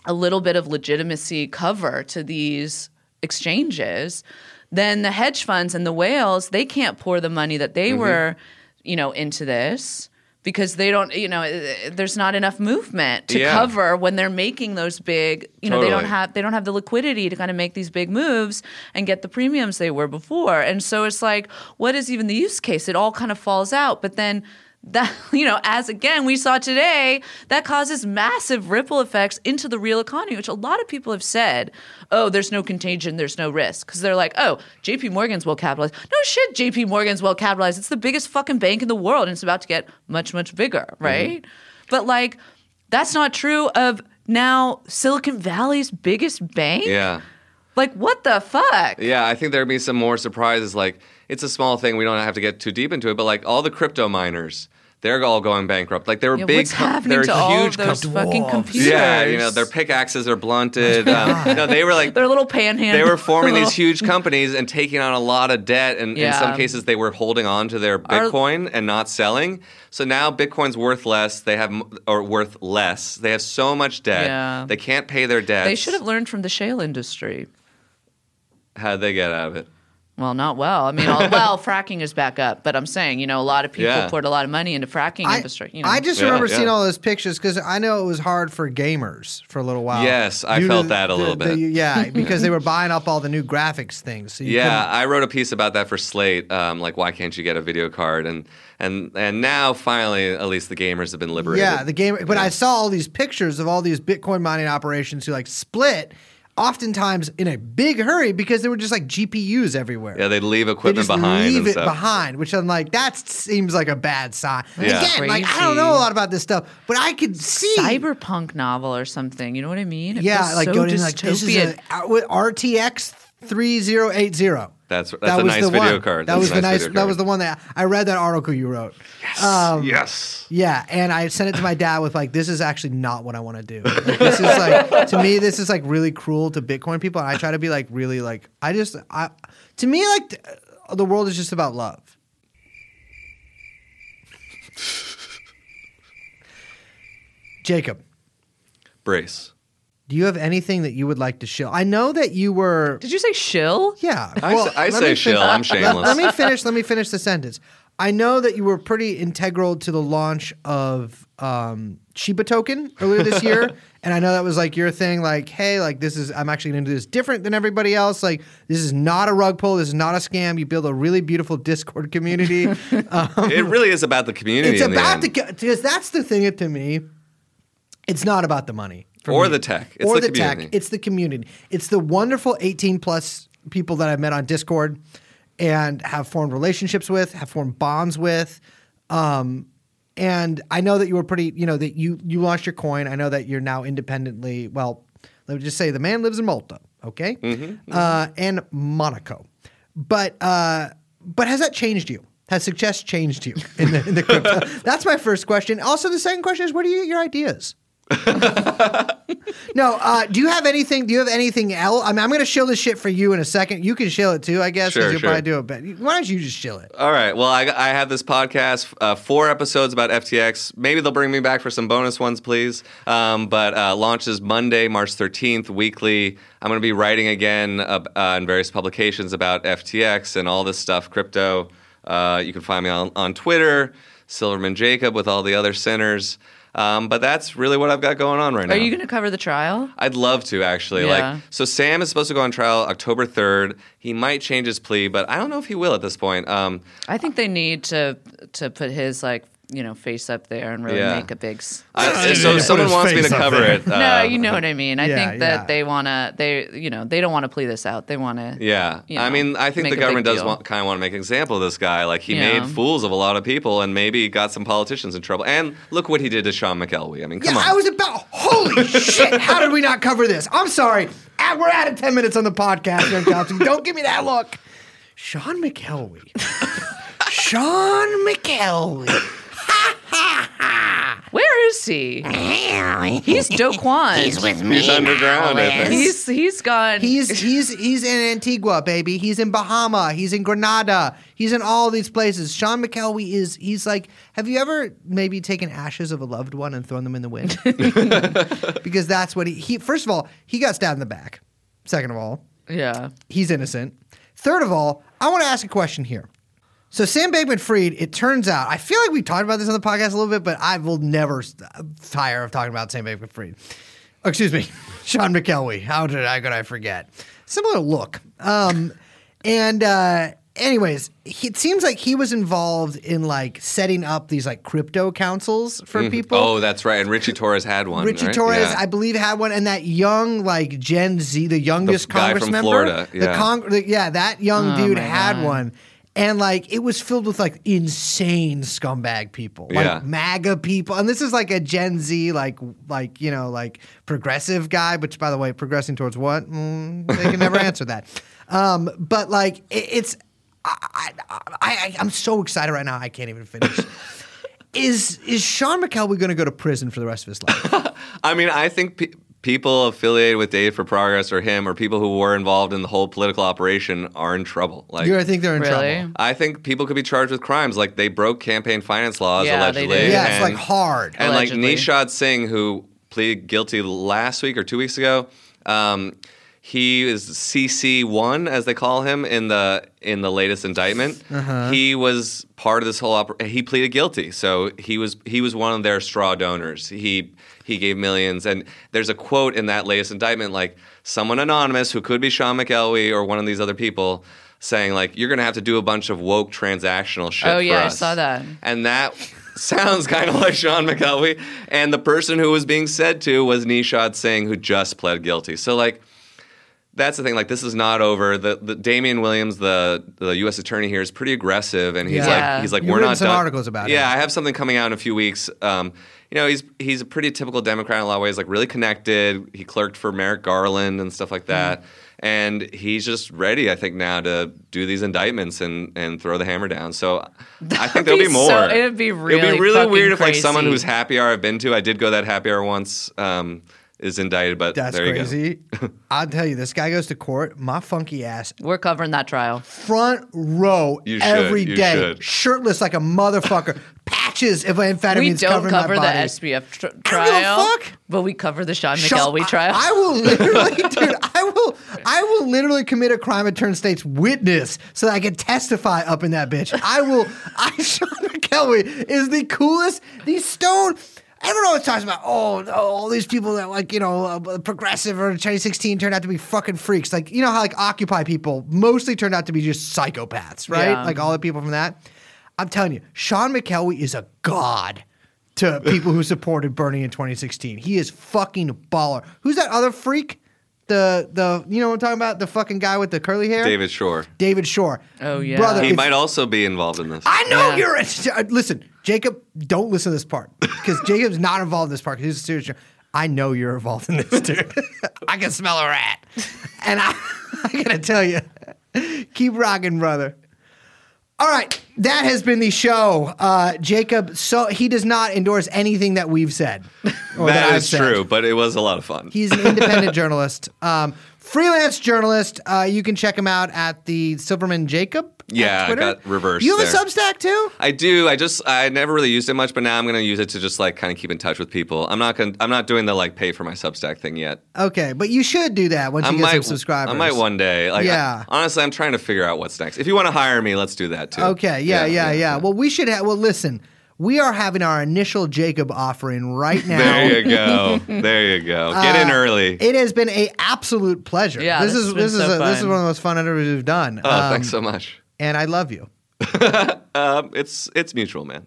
a little bit of legitimacy cover to these exchanges, then the hedge funds and the whales, they can't pour the money that they mm-hmm. were, you know, into this. Because they don't, you know, there's not enough movement to yeah. cover when they're making those big, you know, totally. they don't have they don't have the liquidity to kind of make these big moves and get the premiums they were before. And so it's like, what is even the use case? It all kind of falls out. But then that, you know, as again we saw today, that causes massive ripple effects into the real economy, which a lot of people have said, oh, there's no contagion, there's no risk. Because they're like, oh, J P Morgan's well capitalized. No shit, J P Morgan's well capitalized. It's the biggest fucking bank in the world, and it's about to get much, much bigger, right? Mm-hmm. But like, that's not true of now Silicon Valley's biggest bank? Yeah. Like, what the fuck? Yeah, I think there'd be some more surprises. Like, it's a small thing. We don't have to get too deep into it. But, like, all the crypto miners, they're all going bankrupt. Like, they were yeah, big com- – they're huge all of those com- fucking computers. Yeah, you know, their pickaxes are blunted. Um, no, they were, like – They're little panhandlers. They were forming little... these huge companies and taking on a lot of debt. And yeah. in some cases, they were holding on to their Bitcoin Our... and not selling. So now Bitcoin's worth less. They have – or worth less. They have so much debt. Yeah. They can't pay their debts. They should have learned from the shale industry. How'd they get out of it? Well, not well. I mean, all, well, fracking is back up, but I'm saying, you know, a lot of people yeah. poured a lot of money into fracking I, infrastructure. You know. I just yeah, remember yeah. seeing all those pictures because I know it was hard for gamers for a little while. Yes, I felt that a the, little the, bit. The, yeah, because they were buying up all the new graphics things. So you yeah, couldn't... I wrote a piece about that for Slate, um, like why can't you get a video card? And and and now finally, at least the gamers have been liberated. Yeah, the gamer. But yeah. I saw all these pictures of all these Bitcoin mining operations who like split. oftentimes in a big hurry because there were just like G P Us everywhere. Yeah, they'd leave equipment they just behind. Leave and it stuff. behind, which I'm like, that seems like a bad sign. Yeah. Again, crazy. Like I don't know a lot about this stuff, but I could see cyberpunk novel or something. You know what I mean? It yeah, like so going dystopian. In like this is a, R T X thirty eighty. That's that's that a nice video one. card. That that's was the nice. nice that was the one that I read that article you wrote. Yes. Um, yes. Yeah, and I sent it to my dad with like, this is actually not what I want to do. Like, this is like to me, this is like really cruel to Bitcoin people. And I try to be like really like I just I to me like the world is just about love. Jacob, brace. Do you have anything that you would like to shill? I know that you were... Did you say shill? Yeah. I, well, I say shill. I'm shameless. Let, let me finish. Let me finish the sentence. I know that you were pretty integral to the launch of um, Shiba Token earlier this year. And I know that was like your thing, like, hey, like this is... I'm actually going to do this different than everybody else. Like, this is not a rug pull. This is not a scam. You build a really beautiful Discord community. um, it really is about the community. It's about the... Because that's the thing to me. It's not about the money. Or me. the tech. It's or the, the tech. It's the community. It's the wonderful eighteen plus people that I've met on Discord and have formed relationships with, have formed bonds with. Um, and I know that you were pretty, you know, that you, you launched your coin. I know that you're now independently, well, let me just say the man lives in Malta, okay? Mm-hmm, mm-hmm. Uh, and Monaco. But uh, but has that changed you? Has success changed you in the, in the crypto? That's my first question. Also, the second question is, where do you get your ideas? no, uh, do you have anything? Do you have anything else? I mean, I'm going to shill this shit for you in a second. You can shill it too, I guess. Sure, you'll sure. probably do it better. Why don't you just shill it? All right. Well, I, I have this podcast, uh, four episodes about F T X. Maybe they'll bring me back for some bonus ones, please. Um, but uh, launches Monday, March thirteenth, weekly. I'm going to be writing again uh, uh, in various publications about F T X and all this stuff, crypto. Uh, you can find me on, on Twitter, Silverman Jacob, with all the other centers. Um, but that's really what I've got going on right now. Are you going to cover the trial? I'd love to, actually. Yeah. Like, so Sam is supposed to go on trial October third. He might change his plea, but I don't know if he will at this point. Um, I think they need to to put his, like, you know, face up there and really yeah. make a big... I, so someone wants me to cover it. Uh, no, you know what I mean. I yeah, think that yeah. they want to, they, you know, they don't want to plea this out. They want to, Yeah. You know, I mean, I think the government does want, kind of want to make an example of this guy. Like, he yeah. made fools of a lot of people and maybe got some politicians in trouble. And look what he did to Sean McElwee. I mean, come yeah, on. I was about, holy shit, how did we not cover this? I'm sorry. We're out of ten minutes on the podcast. Don't give me that look. Sean McElwee. Sean McElwee. Where is he? He's Do Kwon. He's with me. He's underground. He's he's gone. He's he's he's in Antigua, baby. He's in Bahama. He's in Grenada. He's in all these places. Sean McElwee is he's like. Have you ever maybe taken ashes of a loved one and thrown them in the wind? Because that's what he, he. First of all, he got stabbed in the back. Second of all, yeah, he's innocent. Third of all, I want to ask a question here. So Sam Bankman-Fried, it turns out, I feel like we talked about this on the podcast a little bit, but I will never tire of talking about Sam Bankman-Fried. Oh, excuse me, Sean McElwee. How did I, could I forget? Similar look. Um, and uh, anyways, he, it seems like he was involved in like setting up these like crypto councils for mm-hmm. people. Oh, that's right. And Richie Torres had one. Richie right? Torres, yeah. I believe, had one. And that young like Gen Z, the youngest the Congress guy from member, Florida. Yeah. The Cong- the, yeah, that young oh, dude had God. one. And, like, it was filled with, like, insane scumbag people. Like, yeah. MAGA people. And this is, like, a Gen Z, like, like you know, like, progressive guy. Which, by the way, progressing towards what? Mm, they can never answer that. Um, but, like, it, it's I, – I, I, I'm so excited right now I can't even finish. is is Sean McElwee going to go to prison for the rest of his life? I mean, I think pe- people affiliated with Data for Progress or him or people who were involved in the whole political operation are in trouble. Like, you think they're in really? trouble? I think people could be charged with crimes. Like, they broke campaign finance laws, yeah, allegedly. They did. Yeah, and, it's like hard. And allegedly. like Nishad Singh, who pleaded guilty last week or two weeks ago, um, he is C C one, as they call him, in the in the latest indictment. Uh-huh. He was part of this whole op- – he pleaded guilty. So he was he was one of their straw donors. He – He gave millions. And there's a quote in that latest indictment, like someone anonymous who could be Sean McElwee or one of these other people saying, like, you're going to have to do a bunch of woke transactional shit oh, for yeah, us. I saw that. And that sounds kind of like Sean McElwee. And the person who was being said to was Nishad Singh, who just pled guilty. So, like, that's the thing. Like, this is not over. The, the Damian Williams, the the U S attorney here, is pretty aggressive, and he's yeah. like, he's like, You've we're not some done. Articles about yeah, it. Yeah, I have something coming out in a few weeks. Um, you know, he's he's a pretty typical Democrat in a lot of ways. Like, really connected. He clerked for Merrick Garland and stuff like that. Mm. And he's just ready, I think, now to do these indictments and, and throw the hammer down. So That'd I think there'll be, be more. So, it'd be really It'd be really weird if, crazy. like, someone whose happy hour I've been to, I did go that happy hour once, um, is indicted, but That's there you crazy. go. I'll tell you, this guy goes to court, my funky ass. We're covering that trial. Front row you every should, day. Should. Shirtless like a motherfucker. Patches of amphetamines covering my body. We don't cover the S B F tr- trial. I don't fuck. But we cover the Sean McElwee trial. I, I will literally, dude, I will I will literally commit a crime and turn state's witness so that I can testify up in that bitch. I will, I, Sean McElwee is the coolest, the stone... Everyone always talks about, oh, oh, all these people that, like, you know, uh, progressive or twenty sixteen turned out to be fucking freaks. Like, you know how, like, Occupy people mostly turned out to be just psychopaths, right? Yeah. Like, all the people from that. I'm telling you, Sean McElwee is a god to people who supported Bernie in twenty sixteen. He is fucking baller. Who's that other freak? The, the you know what I'm talking about? The fucking guy with the curly hair? David Shore. David Shore. Oh, yeah. Brother, he might also be involved in this. I know yeah. you're – listen, Jacob, don't listen to this part because Jacob's not involved in this part because he's a serious – I know you're involved in this, dude. I can smell a rat. And I, I got to tell you, keep rocking, brother. All right. That has been the show. Uh, Jacob, so he does not endorse anything that we've said. Or that, that is said. true, but it was a lot of fun. He's an independent journalist. Um, freelance journalist. Uh, you can check him out at the Silverman Jacob. Yeah, I got reversed. You have there. a Substack too? I do. I just I never really used it much, but now I'm going to use it to just like kind of keep in touch with people. I'm not going I'm not doing the like pay for my Substack thing yet. Okay, but you should do that once I you might, get some subscribers. I might one day. Like, yeah. I, honestly, I'm trying to figure out what's next. If you want to hire me, let's do that too. Okay. Yeah. Yeah. Yeah. yeah. yeah. Well, we should. Ha- well, listen. We are having our initial Jacob offering right now. There you go. There you go. Get uh, in early. It has been an absolute pleasure. Yeah, this, this is this so is a, this is one of the most fun interviews we've done. Oh, um, thanks so much. And I love you. um, it's it's mutual, man.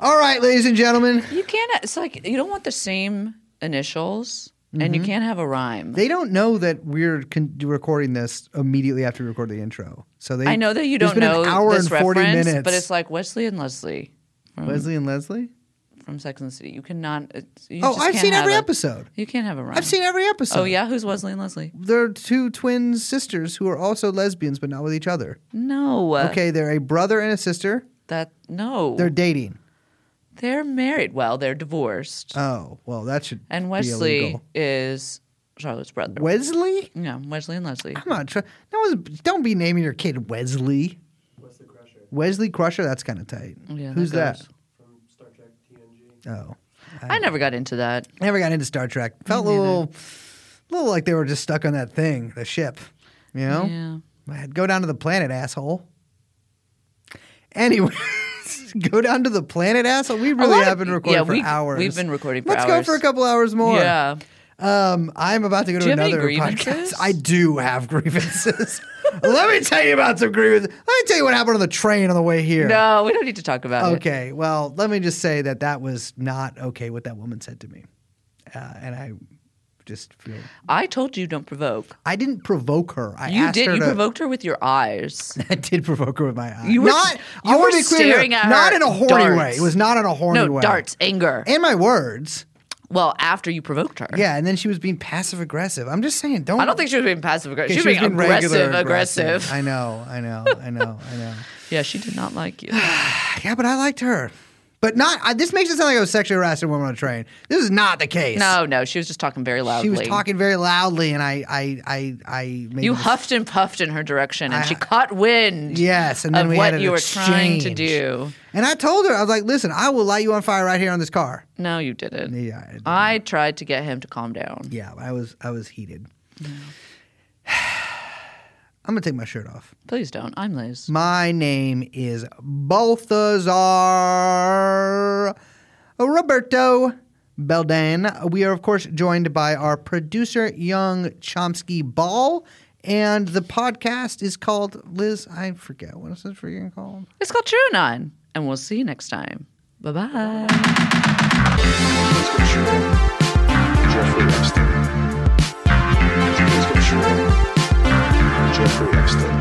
All right, ladies and gentlemen. You can't. It's like you don't want the same initials, mm-hmm. and you can't have a rhyme. They don't know that we're con- recording this immediately after we record the intro. So they. I know that you don't know an hour this and forty reference, minutes. But it's like Wesley and Leslie. Wesley and Leslie? From Sex and the City. You cannot... You oh, just I've can't seen every a, episode. You can't have a rhyme. I've seen every episode. Oh, yeah? Who's Wesley and Leslie? They're two twin sisters who are also lesbians, but not with each other. No. Okay, they're a brother and a sister. That... No. They're dating. They're married. Well, they're divorced. Oh, well, that should And Wesley be illegal. Is... Charlotte's brother. Wesley? Yeah, Wesley and Leslie. I'm not sure. No, don't be naming your kid Wesley. Wesley Crusher. Wesley Crusher? That's kind of tight. Yeah, Who's that? that? From Star Trek T N G. Oh. I, I never got into that. Never got into Star Trek. Felt a little, little like they were just stuck on that thing, the ship. You know? Yeah. Go down to the planet, asshole. Anyway. Go down to the planet, asshole. We really have been recording yeah, for we, hours. We've been recording for Let's hours. Let's go for a couple hours more. Yeah. Um, I'm about to go do to another podcast. I do have grievances. Let me tell you about some grievances. Let me tell you what happened on the train on the way here. No, we don't need to talk about okay, it. Okay, well, let me just say that that was not okay what that woman said to me. Uh, and I just feel... I told you don't provoke. I didn't provoke her. I you asked did. Her you to... provoked her with your eyes. I did provoke her with my eyes. You were, not, you were staring clear, at her. Not in a horny darts. way. It was not in a horny no, way. No, darts, anger. And my words... Well, after you provoked her. Yeah, and then she was being passive-aggressive. I'm just saying, don't... I don't think she was being passive-aggressive. She, she was being aggressive-aggressive. I know, I know, I know, I know. Yeah, she did not like you. Yeah, but I liked her. But not... I, this makes it sound like I was sexually harassing a woman on a train. This is not the case. No, no, she was just talking very loudly. She was talking very loudly, and I... I, I, I made you this, huffed and puffed in her direction, and I, she caught wind yes, and then of we what had you were trying to do. And I told her, I was like, listen, I will light you on fire right here on this car. No, you didn't. Yeah, I, didn't. I tried to get him to calm down. Yeah, I was I was heated. No. I'm going to take my shirt off. Please don't. I'm Liz. My name is Balthazar Roberto Beldan. We are, of course, joined by our producer, Young Chomsky Ball. And the podcast is called, Liz, I forget, what is it freaking called? It's called True Nine. And we'll see you next time. Bye-bye. Jeffrey Epstein. Jeffrey Epstein.